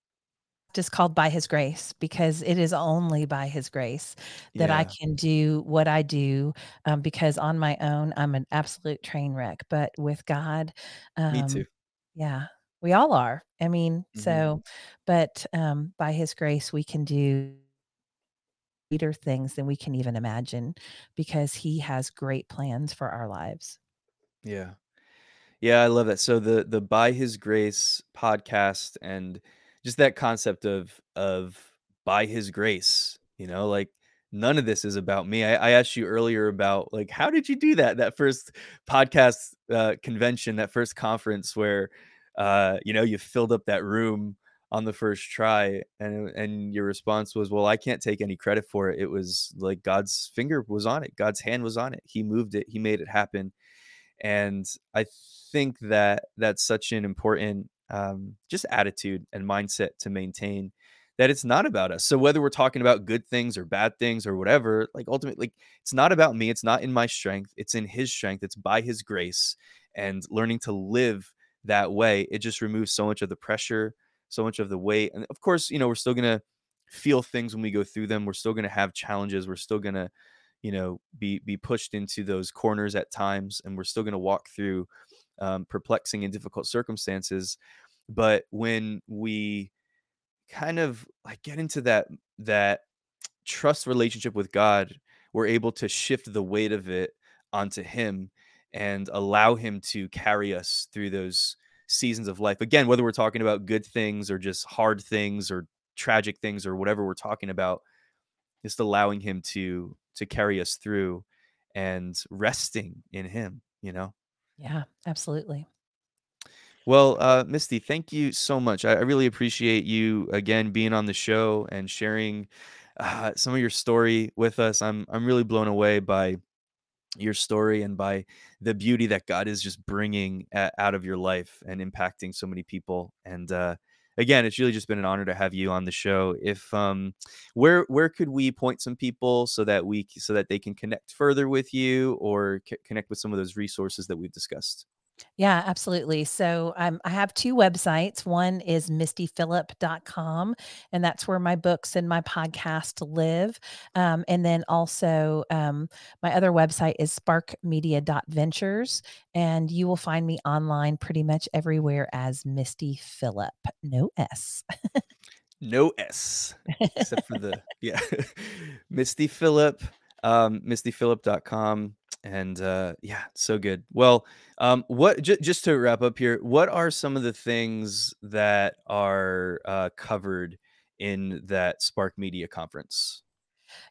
Just called By His Grace, because it is only by His grace that yeah. I can do what I do, um, because on my own, I'm an absolute train wreck, but with God, um, me too. Yeah, we all are. I mean, mm-hmm. so, but um, by His grace, we can do greater things than we can even imagine, because He has great plans for our lives. Yeah. Yeah. I love that. So the, the By His Grace podcast, and just that concept of, of by His grace, you know, like none of this is about me. I, I asked you earlier about like, how did you do that? That first podcast uh, convention, that first conference where, uh, you know, you filled up that room on the first try, and, and your response was, well, I can't take any credit for it. It was like God's finger was on it. God's hand was on it. He moved it. He made it happen. And I think that that's such an important um, just attitude and mindset to maintain, that it's not about us. So whether we're talking about good things or bad things or whatever, like ultimately, like, it's not about me. It's not in my strength. It's in His strength. It's by His grace, and learning to live that way. It just removes so much of the pressure, so much of the weight. And of course, you know, we're still going to feel things when we go through them. We're still going to have challenges. We're still going to, you know, be, be pushed into those corners at times. And we're still going to walk through Um, perplexing and difficult circumstances. But when we kind of like get into that that trust relationship with God, we're able to shift the weight of it onto Him and allow Him to carry us through those seasons of life. Again, whether we're talking about good things or just hard things or tragic things or whatever we're talking about, just allowing Him to to carry us through and resting in Him, you know? Yeah, absolutely. Well, uh, Misty, thank you so much. I, I really appreciate you again being on the show and sharing uh, some of your story with us. I'm I'm really blown away by your story and by the beauty that God is just bringing a- out of your life and impacting so many people. And uh, again, it's really just been an honor to have you on the show. If um, where where could we point some people so that we so that they can connect further with you or c- connect with some of those resources that we've discussed? Yeah, absolutely. So um, I have two websites. One is misty phillip dot com, and that's where my books and my podcast live. Um, and then also um, my other website is spark media dot ventures, and you will find me online pretty much everywhere as Misty Phillip. No S. No S. Except for the, yeah. Misty Phillip, um, misty phillip dot com. And uh, yeah, so good. Well, um, what j- just to wrap up here, what are some of the things that are uh, covered in that Spark Media conference?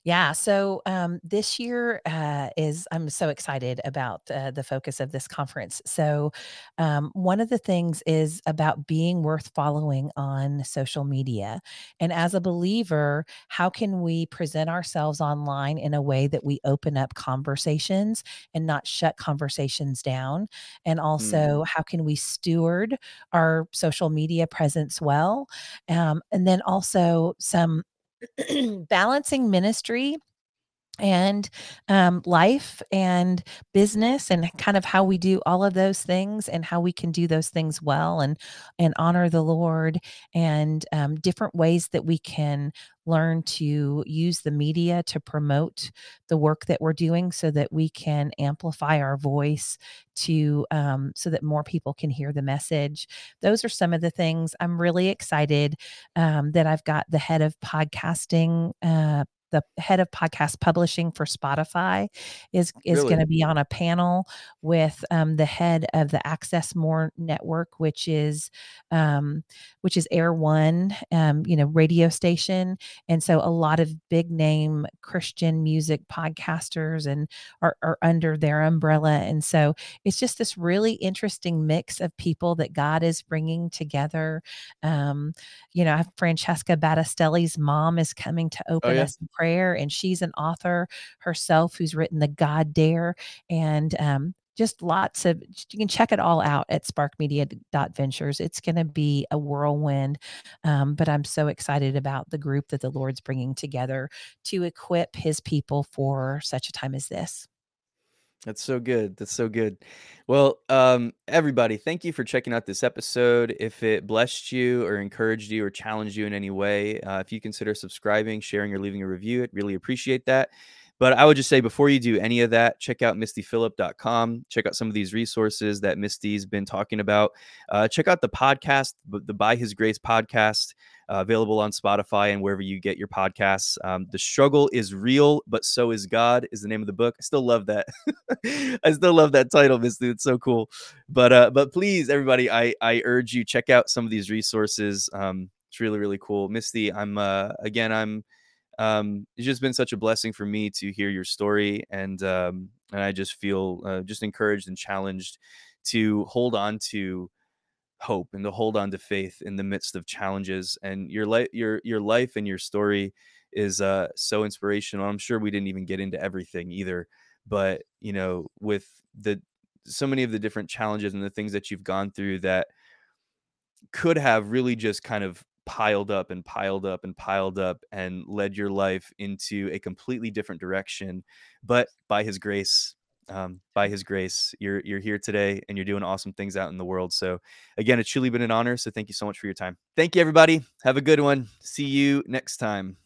Yeah. So um, this year uh, is, I'm so excited about uh, the focus of this conference. So um, one of the things is about being worth following on social media. And as a believer, how can we present ourselves online in a way that we open up conversations and not shut conversations down? And also mm. how can we steward our social media presence well? Um, and then also some balancing ministry and um, life and business, and kind of how we do all of those things and how we can do those things well and and honor the Lord, and um, different ways that we can learn to use the media to promote the work that we're doing so that we can amplify our voice to um, so that more people can hear the message. Those are some of the things. I'm really excited um, that I've got the head of podcasting, uh, the head of podcast publishing for Spotify is, is really? going to be on a panel with um, the head of the Access More Network, which is, um, which is Air One, um, you know, radio station. And so a lot of big name Christian music podcasters and are, are under their umbrella. And so it's just this really interesting mix of people that God is bringing together. Um, you know, Francesca Battistelli's mom is coming to open oh, yeah. us in prayer, and she's an author herself who's written the God Dare, and um, just lots of, you can check it all out at spark media dot ventures. It's going to be a whirlwind, um, but I'm so excited about the group that the Lord's bringing together to equip his people for such a time as this. That's so good. That's so good. Well, um, everybody, thank you for checking out this episode. If it blessed you or encouraged you or challenged you in any way, uh, if you consider subscribing, sharing, or leaving a review, I'd really appreciate that. But I would just say, before you do any of that, check out misty phillip dot com. Check out some of these resources that Misty's been talking about. Uh, check out the podcast, the By His Grace podcast, uh, available on Spotify and wherever you get your podcasts. Um, The Struggle is Real, But So Is God is the name of the book. I still love that. I still love that title, Misty. It's so cool. But uh, but please, everybody, I, I urge you, check out some of these resources. Um, it's really, really cool. Misty, I'm uh, again, I'm... Um, it's just been such a blessing for me to hear your story, and um, and I just feel uh, just encouraged and challenged to hold on to hope and to hold on to faith in the midst of challenges. And your life, your your life, and your story is uh, so inspirational. I'm sure we didn't even get into everything either, but you know, with the so many of the different challenges and the things that you've gone through that could have really just kind of piled up and piled up and piled up and led your life into a completely different direction. But by his grace, um, by his grace, you're, you're here today and you're doing awesome things out in the world. So again, it's truly been an honor. So thank you so much for your time. Thank you, everybody. Have a good one. See you next time.